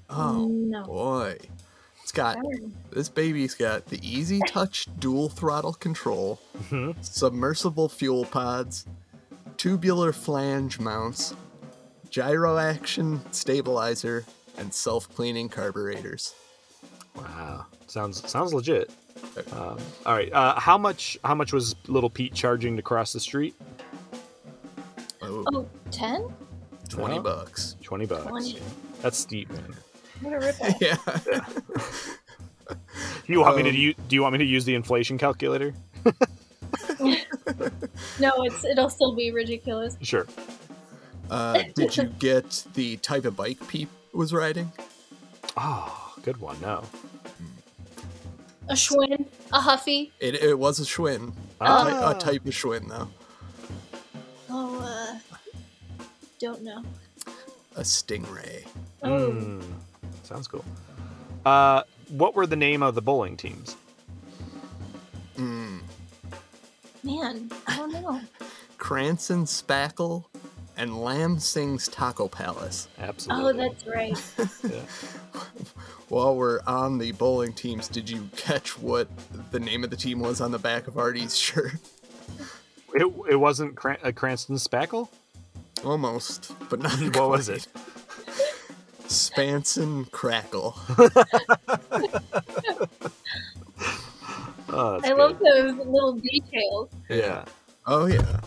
Oh, no. Boy. This baby's got the Easy Touch dual throttle control, submersible fuel pods, tubular flange mounts, gyro action stabilizer, and self-cleaning carburetors. Wow. Sounds legit. All right. How much was little Pete charging to cross the street? Oh, 10? $20. $20. That's steep, man. What a ripple. Yeah. Do you want me to use the inflation calculator? No, it'll still be ridiculous. Sure. Did you get the type of bike Pete was riding? Oh, good one. No. A Schwinn? A Huffy? It was a Schwinn. A type of Schwinn, though. Oh, don't know. A Stingray. Oh. Sounds cool. What were the name of the bowling teams? Man, I don't know. Cranston Spackle and Lam Sing's Taco Palace. Absolutely. Oh, that's right. Yeah. While we're on the bowling teams, did you catch what the name of the team was on the back of Artie's shirt? It wasn't Cranston Spackle? Almost, but not quite. What was it? Spanson Crackle. I love those little details. Yeah. Oh, yeah.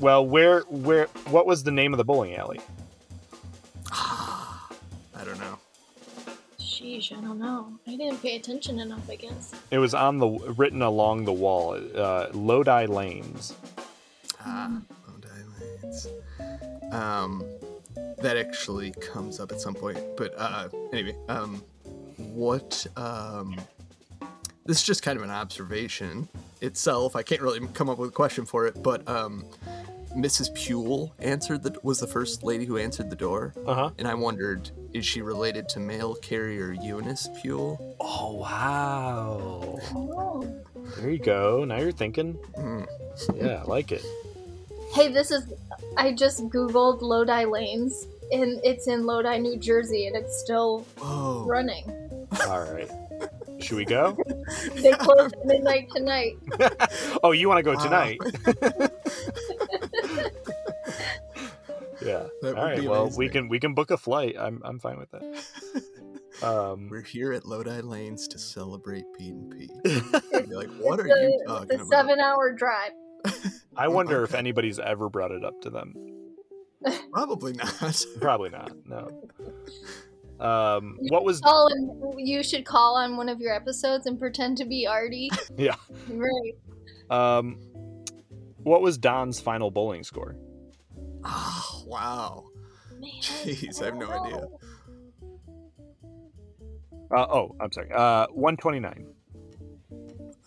Well, what was the name of the bowling alley? I don't know. I didn't pay attention enough, I guess. It was written along the wall. Lodi Lanes. Lodi Lanes. That actually comes up at some point. But anyway, this is just kind of an observation itself. I can't really come up with a question for it, but Mrs. Puel was the first lady who answered the door. Uh-huh. And I wondered, is she related to mail carrier Eunice Puel? Oh, wow. Oh. There you go. Now you're thinking. Yeah, I like it. Hey, I just Googled Lodi Lanes, and it's in Lodi, New Jersey, and it's still running. All right. Should we go? They close at midnight tonight. Oh, you want to go tonight? Yeah. All right. Well, amazing. We can book a flight. I'm fine with that. We're here at Lodi Lanes to celebrate P&P. You're like, what are you talking about? It's a 7-hour drive. I wonder if anybody's ever brought it up to them. Probably not. Probably not, no. You should call on one of your episodes and pretend to be Artie. Yeah. Right. What was Don's final bowling score? Oh, wow. Man, jeez, I have no idea. I'm sorry. 129.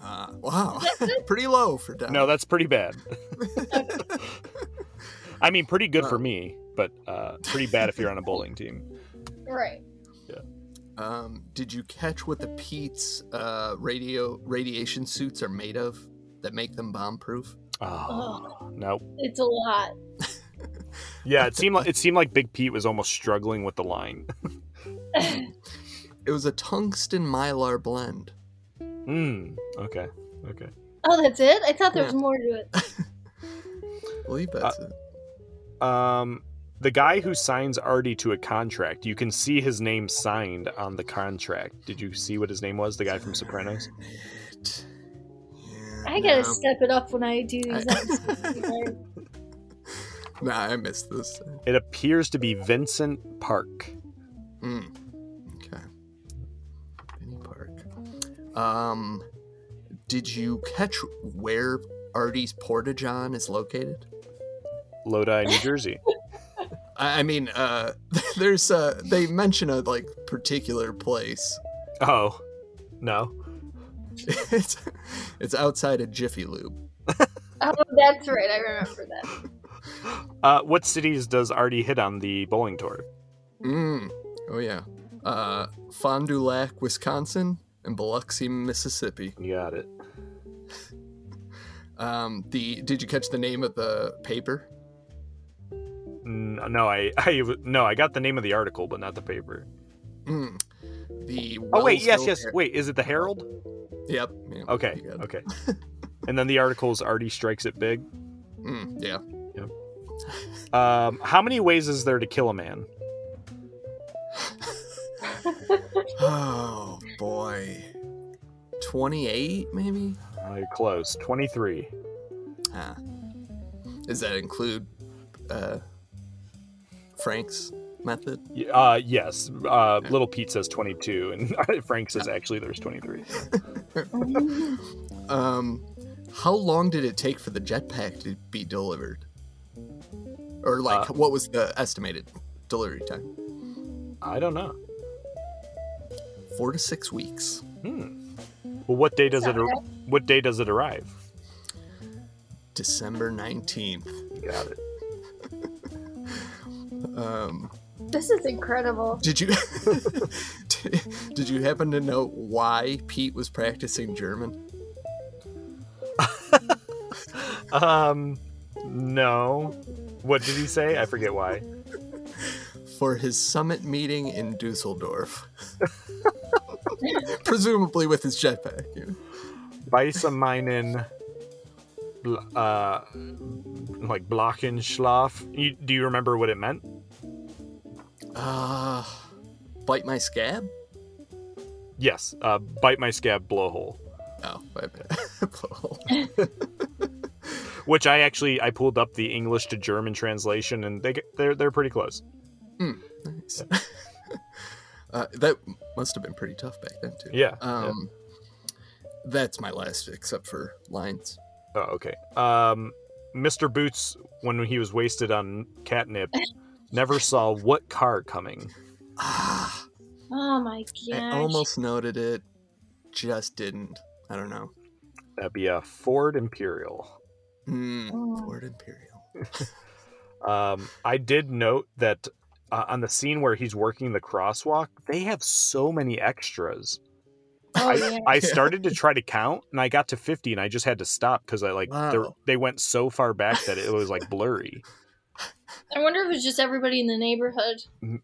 Wow. Pretty low for Don. No, that's pretty bad. I mean, pretty good for me, but pretty bad if you're on a bowling team. Right. Yeah. Did you catch what the Pete's radiation suits are made of that make them bomb-proof? Oh, no. It's a lot. Yeah, it seemed like Big Pete was almost struggling with the line. It was a tungsten mylar blend. Okay. Oh, that's it? I thought there was more to it. I believe that's it. The guy who signs Artie to a contract, you can see his name signed on the contract. Did you see what his name was? The guy from Sopranos? Yeah, I gotta step it up when I do these episodes. Nah, I missed this. It appears to be Vincent Park. Okay. Vinny Park. Did you catch where Artie's Portageon is located? Lodi, New Jersey. I mean, there's they mention a particular place. Oh, no. It's outside of Jiffy Lube. Oh, that's right. I remember that. What cities does Artie hit on the bowling tour? Oh yeah, Fond du Lac, Wisconsin, and Biloxi, Mississippi. You got it. Did you catch the name of the paper? No, I got the name of the article, but not the paper. Wait, is it the Herald? Yep. Yeah, okay. And then the article's Artie Strikes It Big. Yep. How many ways is there to kill a man? Oh boy, 28 maybe. Oh, you're close. 23. Huh. Does that include? Frank's method? Yes. Little Pete says 22, and Frank says actually there's 23. How long did it take for the jetpack to be delivered? Or what was the estimated delivery time? I don't know. 4 to 6 weeks. Well, what day does it arrive? December 19th. Got it. This is incredible. Did you happen to know why Pete was practicing German? No. What did he say? I forget why. For his summit meeting in Dusseldorf. Presumably with his jetpack. Weiße meinen... Blockenschlaf. Do you remember what it meant? Bite my scab? Yes, bite my scab blowhole. Oh, bite my blowhole. Which I pulled up the English to German translation, and they're pretty close. Nice. Yeah. That must have been pretty tough back then too. Yeah. That's my last, except for lines. Oh, okay. Mr. Boots, when he was wasted on catnip, never saw what car coming. Oh, my gosh. I almost noted it. Just didn't. I don't know. That'd be a Ford Imperial. Ford Imperial. I did note that on the scene where he's working the crosswalk, they have so many extras. Oh, yeah. I started to try to count, and I got to 50, and I just had to stop because they went so far back that it was blurry. I wonder if it was just everybody in the neighborhood.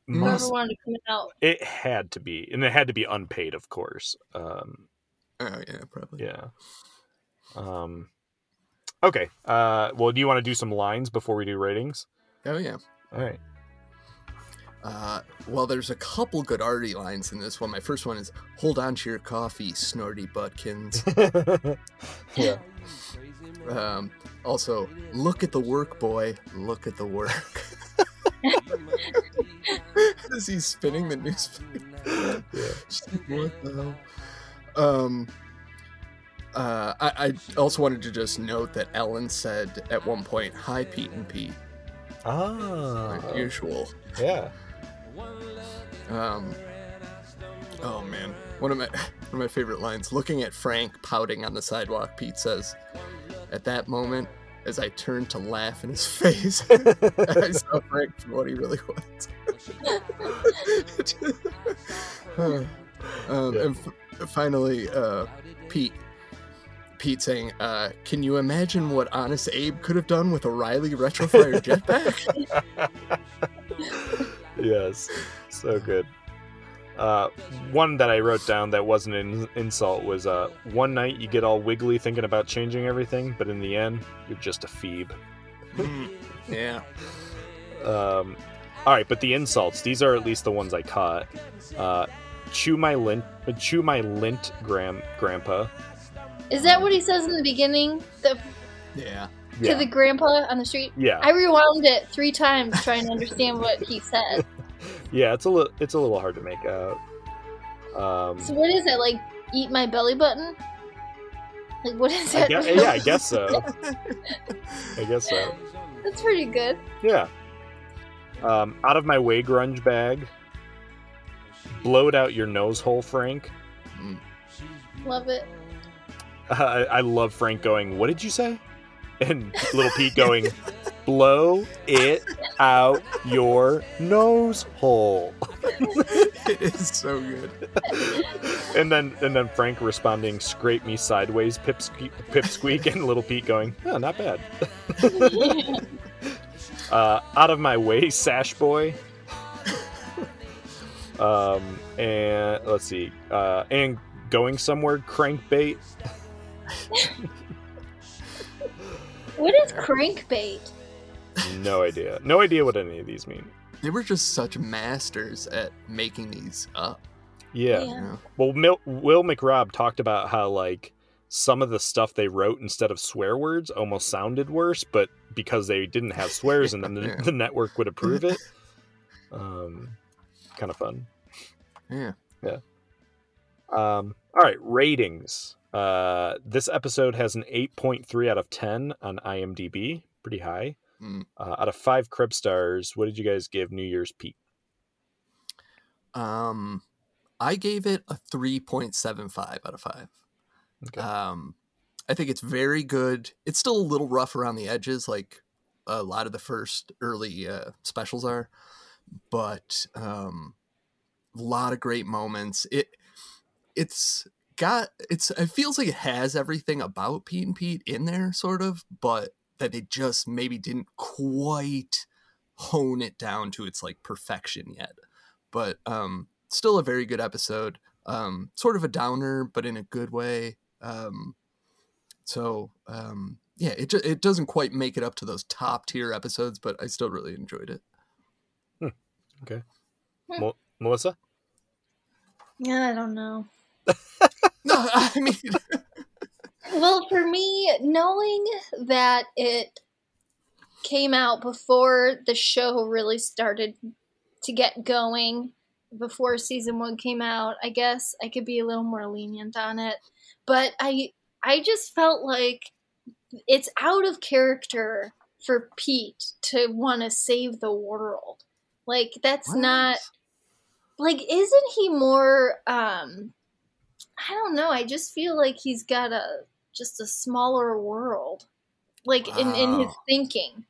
Whoever wanted to come out. It had to be, and it had to be unpaid, of course. Oh yeah, probably. Yeah. Okay. Well, do you want to do some lines before we do ratings? Oh yeah. All right. Well, there's a couple good Artie lines in this one. My first one is, "Hold on to your coffee, snorty butkins." Yeah. Also, "Look at the work, boy. Look at the work." As he's spinning the newspaper. Yeah. What the hell? I also wanted to just note that Ellen said at one point, "Hi, Pete and Pete." Ah. Like usual. Yeah. Oh man, one of my favorite lines. Looking at Frank pouting on the sidewalk, Pete says, "At that moment, as I turned to laugh in his face, I saw Frank for what he really was." And finally, Pete saying, "Can you imagine what Honest Abe could have done with a Riley Retrofire jetpack?" Yes, so good. One that I wrote down that wasn't an insult was, "One night you get all wiggly thinking about changing everything, but in the end, you're just a feeb." Yeah. All right, but the insults, these are at least the ones I caught. Chew my lint, Grandpa. Is that what he says in the beginning? To the grandpa on the street? Yeah. I rewound it 3 times trying to understand what he said. Yeah, it's a little hard to make out. So what is it, like, eat my belly button? Like, what is that? I guess so. That's pretty good. Yeah. Out of my way, grunge bag. Blowed out your nose hole, Frank. Mm. Love it. I love Frank going, "What did you say?" And little Pete going, "Blow it out your nose hole." It is so good. And then Frank responding, "Scrape me sideways, pipsqueak," and little Pete going, "Oh, not bad." Out of my way, sash boy. And let's see. And going somewhere, crankbait. What is crankbait? No idea what any of these mean. They were just such masters at making these up. Yeah. Yeah. Well, Will McRobb talked about how, like, some of the stuff they wrote instead of swear words almost sounded worse, but because they didn't have swears in them, the network would approve it. Kind of fun. Yeah. Yeah. All right, ratings. This episode has an 8.3 out of 10 on IMDb. Pretty high. Mm. Out of 5 Crib Stars, what did you guys give New Year's Pete? I gave it a 3.75 out of 5. Okay. I think it's very good. It's still a little rough around the edges, like a lot of the first early specials are, but a lot of great moments. It feels like it has everything about Pete and Pete in there, sort of, but that it just maybe didn't quite hone it down to its, like, perfection yet. But still a very good episode. Sort of a downer, but in a good way. It doesn't quite make it up to those top tier episodes, but I still really enjoyed it. Hmm. Okay. Hmm. Melissa? Yeah, I don't know. No, I mean... Well, for me, knowing that it came out before the show really started to get going, before season 1 came out, I guess I could be a little more lenient on it. But I just felt like it's out of character for Pete to want to save the world. Like, that's what? Not... Like, isn't he more... I don't know. I just feel like he's got a smaller world, like, wow, in his thinking.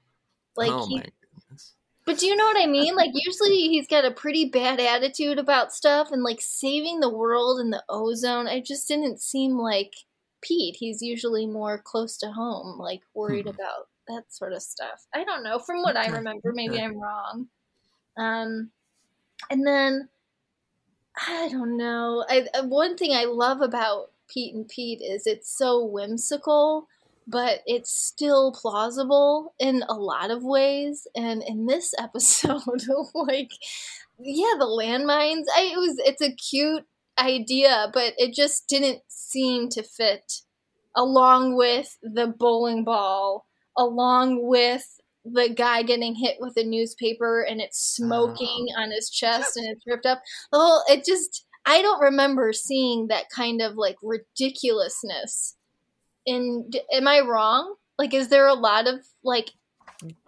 Like, oh, my goodness. But do you know what I mean? Like, usually he's got a pretty bad attitude about stuff, and, like, saving the world and the ozone, I just didn't seem like Pete. He's usually more close to home, like, worried about that sort of stuff. I don't know. From what I remember, maybe I'm wrong. And then... I don't know. One thing I love about Pete and Pete is it's so whimsical, but it's still plausible in a lot of ways. And in this episode, like, Yeah, the landmines. It's a cute idea, but it just didn't seem to fit, along with the bowling ball, along with the guy getting hit with a newspaper and it's smoking on his chest and it's ripped up. Oh, it just, I don't remember seeing that kind of like ridiculousness. And am I wrong? Like, is there a lot of like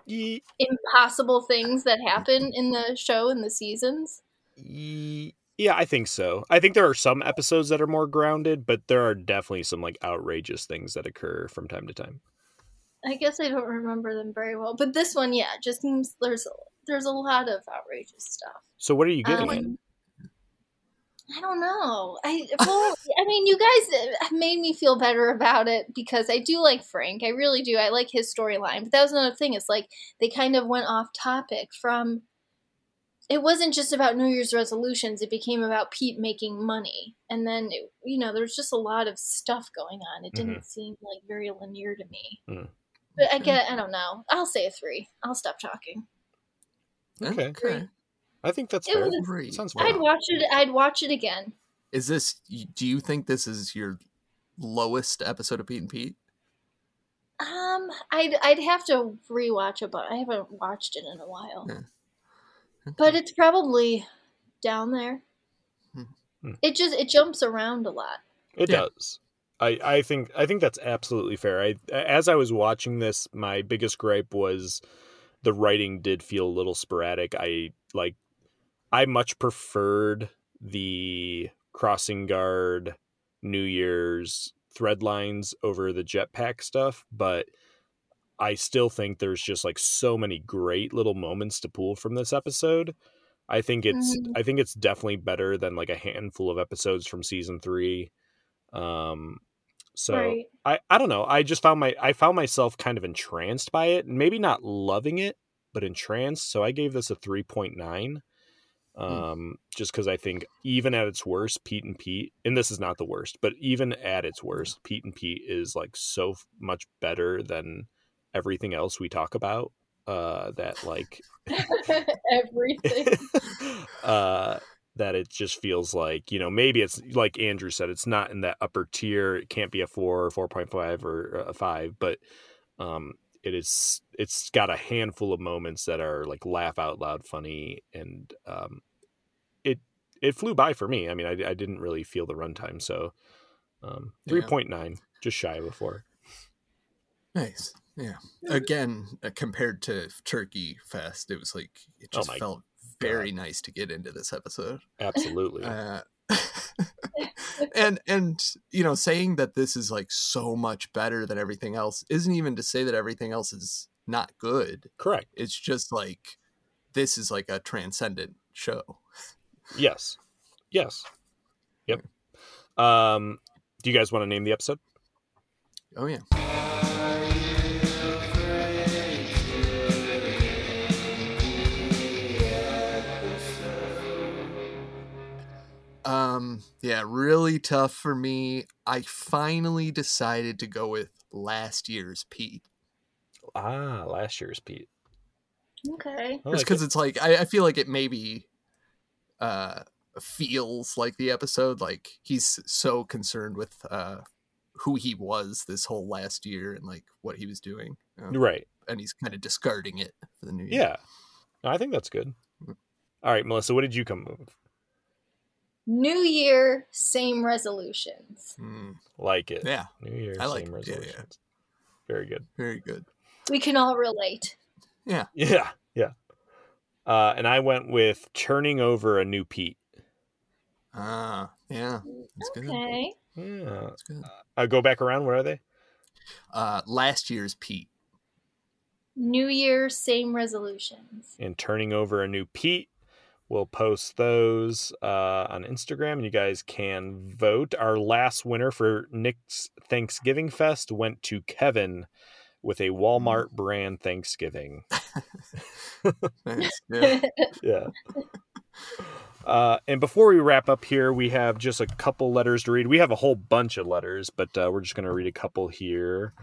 impossible things that happen in the show, in the seasons? Yeah, I think so. I think there are some episodes that are more grounded, but there are definitely some like outrageous things that occur from time to time. I guess I don't remember them very well, but this one, yeah, just seems there's a lot of outrageous stuff. So what are you giving it? I don't know. I mean, you guys made me feel better about it because I do like Frank. I really do. I like his storyline, but that was another thing. It's like they kind of went off topic from. It wasn't just about New Year's resolutions. It became about Pete making money. And then, there's just a lot of stuff going on. It didn't seem like very linear to me. Mm. But I don't know. I'll say a 3. I'll stop talking. Okay. I think that's fair. Sounds fun. I'd watch it again. Do you think this is your lowest episode of Pete and Pete? I'd have to rewatch it, but I haven't watched it in a while. Yeah. Okay. But it's probably down there. It jumps around a lot. It does. I think that's absolutely fair. As I was watching this, my biggest gripe was the writing did feel a little sporadic. I much preferred the crossing guard, New Year's thread lines over the jetpack stuff, but I still think there's just like so many great little moments to pull from this episode. I think it's definitely better than like a handful of episodes from season 3. So right. I don't know. I just found myself kind of entranced by it, maybe not loving it, but entranced. So I gave this a 3.9, just because I think even at its worst, Pete and Pete, and this is not the worst, but even at its worst, Pete and Pete is like so much better than everything else we talk about. That like everything. That it just feels like, maybe it's like Andrew said, it's not in that upper tier. It can't be a 4 or 4.5 or a 5, but it's got a handful of moments that are like laugh out loud funny. And it flew by for me. I mean, I didn't really feel the runtime. So 3.9, just shy of a 4. Nice. Yeah. Again, compared to Turkey Fest, it was like, it just felt very nice to get into this episode. Absolutely. And saying that this is like so much better than everything else isn't even to say that everything else is not good. Correct. It's just like this is like a transcendent show. Yes. Yep. Do you guys want to name the episode? Oh yeah. Yeah, really tough for me. I finally decided to go with last year's Pete. Last year's Pete. Okay. Just because it's like, I feel like it maybe feels like the episode. Like, he's so concerned with who he was this whole last year and like what he was doing. Right. And he's kind of discarding it for the new year. Yeah. I think that's good. All right, Melissa, what did you come up with? New year, same resolutions. Like it. Yeah. New year, same resolutions. Yeah. Very good. Very good. We can all relate. Yeah. Yeah. Yeah. And I went with turning over a new Pete. Yeah. That's good. Okay. Yeah. That's good. I'll go back around. What are they? Last year's Pete. New year, same resolutions. And turning over a new Pete. We'll post those on Instagram, and you guys can vote. Our last winner for Nick's Thanksgiving Fest went to Kevin with a Walmart brand Thanksgiving. Thanks. Yeah. And before we wrap up here, we have just a couple letters to read. We have a whole bunch of letters, but we're just going to read a couple here.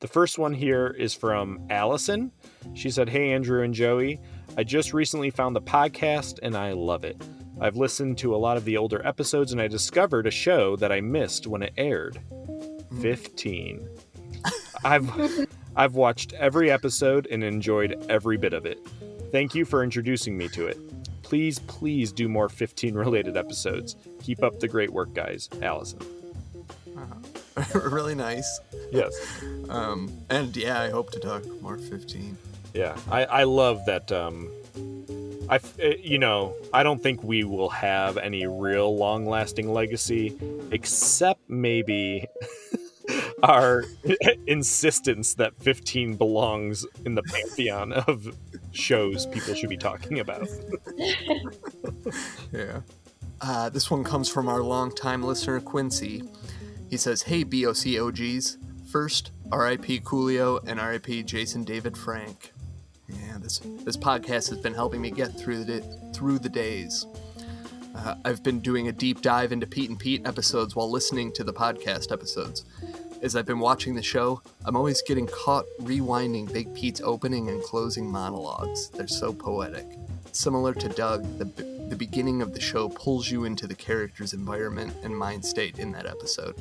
The first one here is from Allison. She said, "Hey, Andrew and Joey. I just recently found the podcast and I love it. I've listened to a lot of the older episodes and I discovered a show that I missed when it aired. 15. I've watched every episode and enjoyed every bit of it. Thank you for introducing me to it. Please, please do more 15 related episodes. Keep up the great work, guys. Allison." Really nice. Yes. And yeah, I hope to talk more 15. Yeah, I love that. I don't think we will have any real long-lasting legacy, except maybe our insistence that 15 belongs in the pantheon of shows people should be talking about. Yeah. This one comes from our longtime listener, Quincy. He says, "Hey, BOC OGs. First, R.I.P. Coolio and R.I.P. Jason David Frank. Yeah, this podcast has been helping me get through the days. I've been doing a deep dive into Pete and Pete episodes while listening to the podcast episodes. As I've been watching the show, I'm always getting caught rewinding Big Pete's opening and closing monologues. They're so poetic. Similar to Doug, the beginning of the show pulls you into the character's environment and mind state in that episode.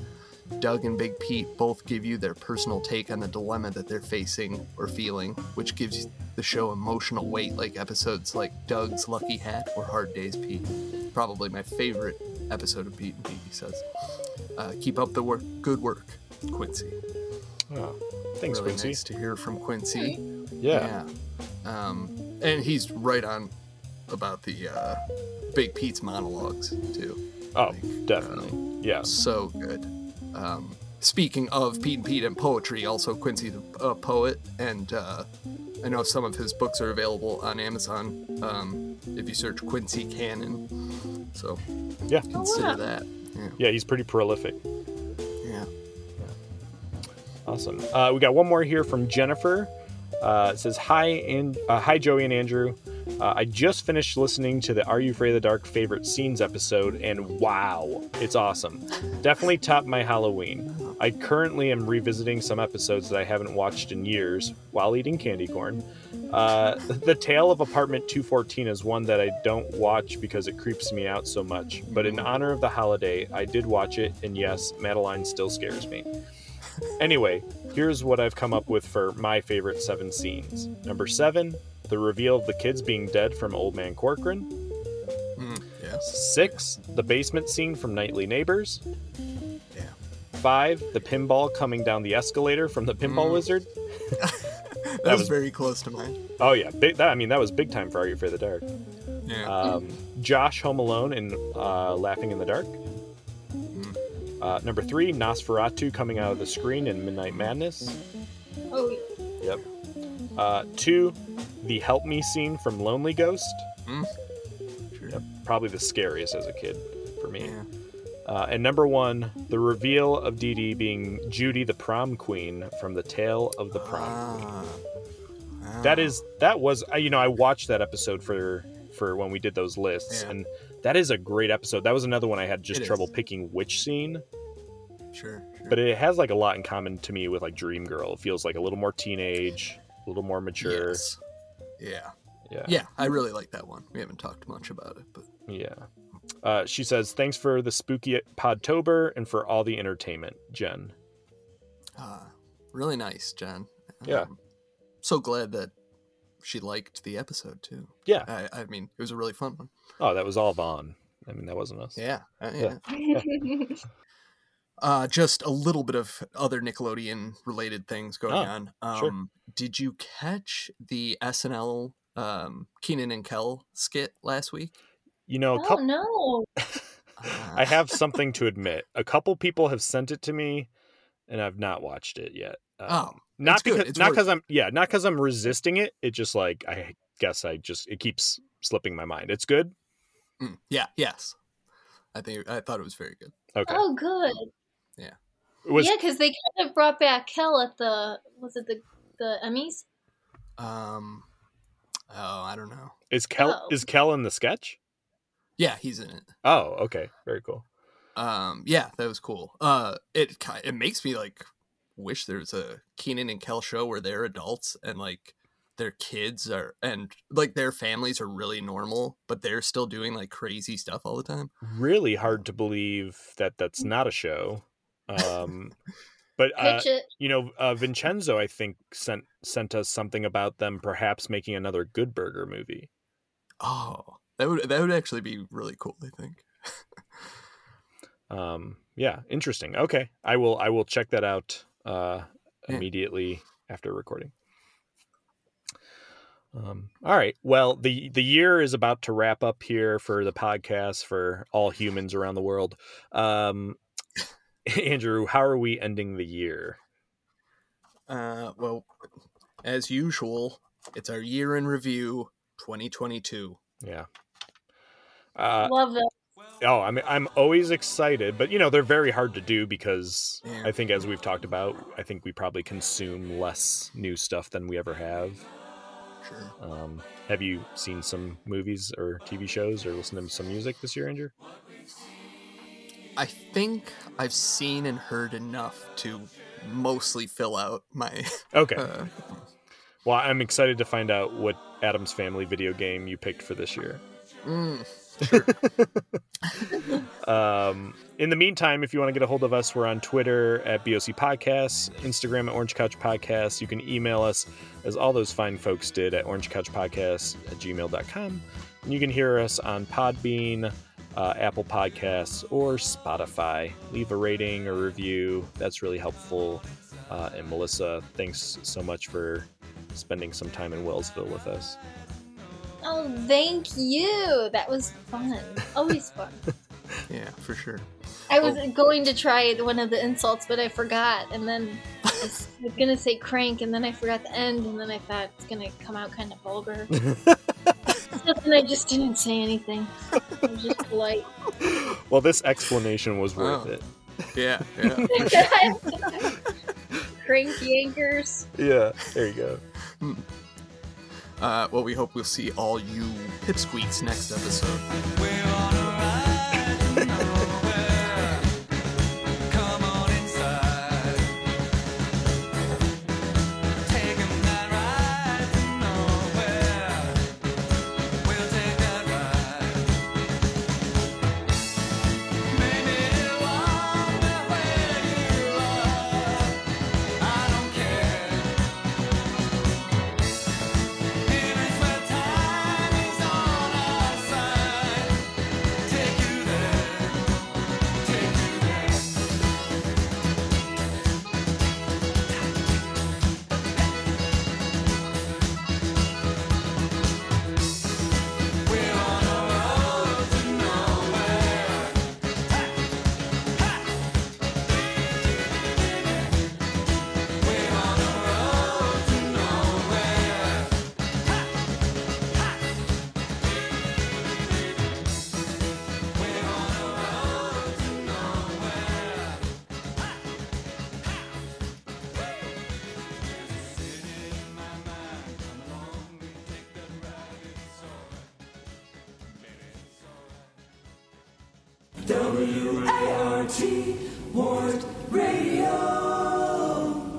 Doug and Big Pete both give you their personal take on the dilemma that they're facing or feeling, which gives the show emotional weight, like episodes like Doug's Lucky Hat or Hard Day's Pete. Probably my favorite episode of Pete and Pete," he says. Keep up the work. Good work, Quincy." Oh, thanks, really Quincy. Nice to hear from Quincy. Yeah. And he's right on about the Big Pete's monologues, too. Oh, like, definitely. Yeah. So good. Speaking of Pete and Pete and poetry, also Quincy's a poet, and I know some of his books are available on Amazon if you search Quincy Cannon. So yeah, consider that. Yeah, he's pretty prolific. Yeah. Awesome. We got one more here from Jennifer. It says, "Hi Joey and Andrew. I just finished listening to the Are You Afraid of the Dark favorite scenes episode, and wow, it's awesome. Definitely topped my Halloween. I currently am revisiting some episodes that I haven't watched in years while eating candy corn. The Tale of Apartment 214 is one that I don't watch because it creeps me out so much, but in honor of the holiday, I did watch it, and yes, Madeline still scares me. Anyway, here's what I've come up with for my favorite 7 scenes. Number 7, the reveal of the kids being dead from Old Man Corcoran. 6, the basement scene from Nightly Neighbors. 5, the pinball coming down the escalator from the Pinball Wizard. That was very close to mine. Oh yeah, that was big time for Are You Afraid of the Dark. Yeah. Josh Home Alone and Laughing in the Dark. Number 3, Nosferatu coming out of the screen in Midnight Madness. Oh. Yep. 2, the Help Me scene from Lonely Ghost. Sure. Yep, probably the scariest as a kid for me. Yeah. And number 1, the reveal of Dee Dee being Judy the Prom Queen from The Tale of the Prom Queen. That was I watched that episode for when we did those lists, and that is a great episode. That was another one I had trouble picking which scene. Sure. But it has like a lot in common to me with like Dream Girl. It feels like a little more teenage, a little more mature. Yes. Yeah, I really like that one. We haven't talked much about it, but yeah. She says, "Thanks for the spooky Podtober and for all the entertainment, Jen." Really nice, Jen. Yeah. So glad that she liked the episode too. Yeah. I mean, it was a really fun one. Oh, that was all Vaughn. I mean, that wasn't us. Yeah. Just a little bit of other Nickelodeon related things going on. Did you catch the SNL Kenan and Kel skit last week? I have something to admit. A couple people have sent it to me and I've not watched it yet. Not because I'm resisting it. It just like, I guess it keeps slipping my mind. It's good. Yes. I thought it was very good. Okay. Oh, good. Yeah. Because they kind of brought back Kel at the Emmys? I don't know. Is Kel in the sketch? Yeah, he's in it. Oh, okay. Very cool. Yeah, that was cool. It makes me like wish there was a Kenan and Kel show where they're adults and like their kids are and like their families are really normal, but they're still doing like crazy stuff all the time. Really hard to believe that that's not a show. But Vincenzo, I think, sent us something about them perhaps making another Good Burger movie. Oh, that would actually be really cool, I think. Yeah, interesting. Okay, I will check that out immediately after recording. All right. Well, the year is about to wrap up here for the podcast for all humans around the world. Andrew, how are we ending the year? Well, as usual, it's our year in review, 2022. Yeah. Love that. Oh, I mean, I'm always excited, but, you know, they're very hard to do because I think, as we've talked about, I think we probably consume less new stuff than we ever have. Sure. Have you seen some movies or TV shows or listened to some music this year, Andrew? I think I've seen and heard enough to mostly fill out my... Okay. Well, I'm excited to find out what Adam's Family video game you picked for this year. Sure. In the meantime, if you want to get a hold of us, we're on Twitter at BOC Podcasts, Instagram at Orange Couch Podcasts. You can email us, as all those fine folks did, at orangecouchpodcasts@gmail.com. And you can hear us on Podbean, Apple Podcasts, or Spotify. Leave a rating or review. That's really helpful. And Melissa, thanks so much for spending some time in Wellsville with us. Oh, thank you. That was fun. Always fun. Yeah, for sure. I was going to try one of the insults, but I forgot. And then I was going to say crank, and then I forgot the end, and then I thought it's going to come out kind of vulgar. And I just didn't say anything. I was just polite. Well, this explanation was worth it. Yeah. Crank yankers. Yeah, there you go. Well, we hope we'll see all you pipsqueaks next episode. We're on a ride to nowhere. Come on inside. Take that ride to nowhere. We'll take that ride. Maybe it won't be where you are. I don't care. WART Ward Radio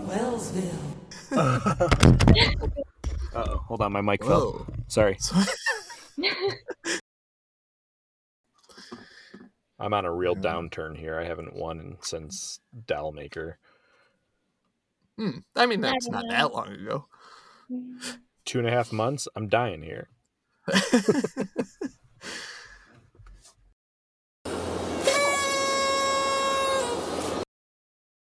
Wellsville. Uh-oh, hold on, my mic fell. Sorry. I'm on a real downturn here. I haven't won since Dalmaker. I mean, that's not that long ago. 2.5 months? I'm dying here.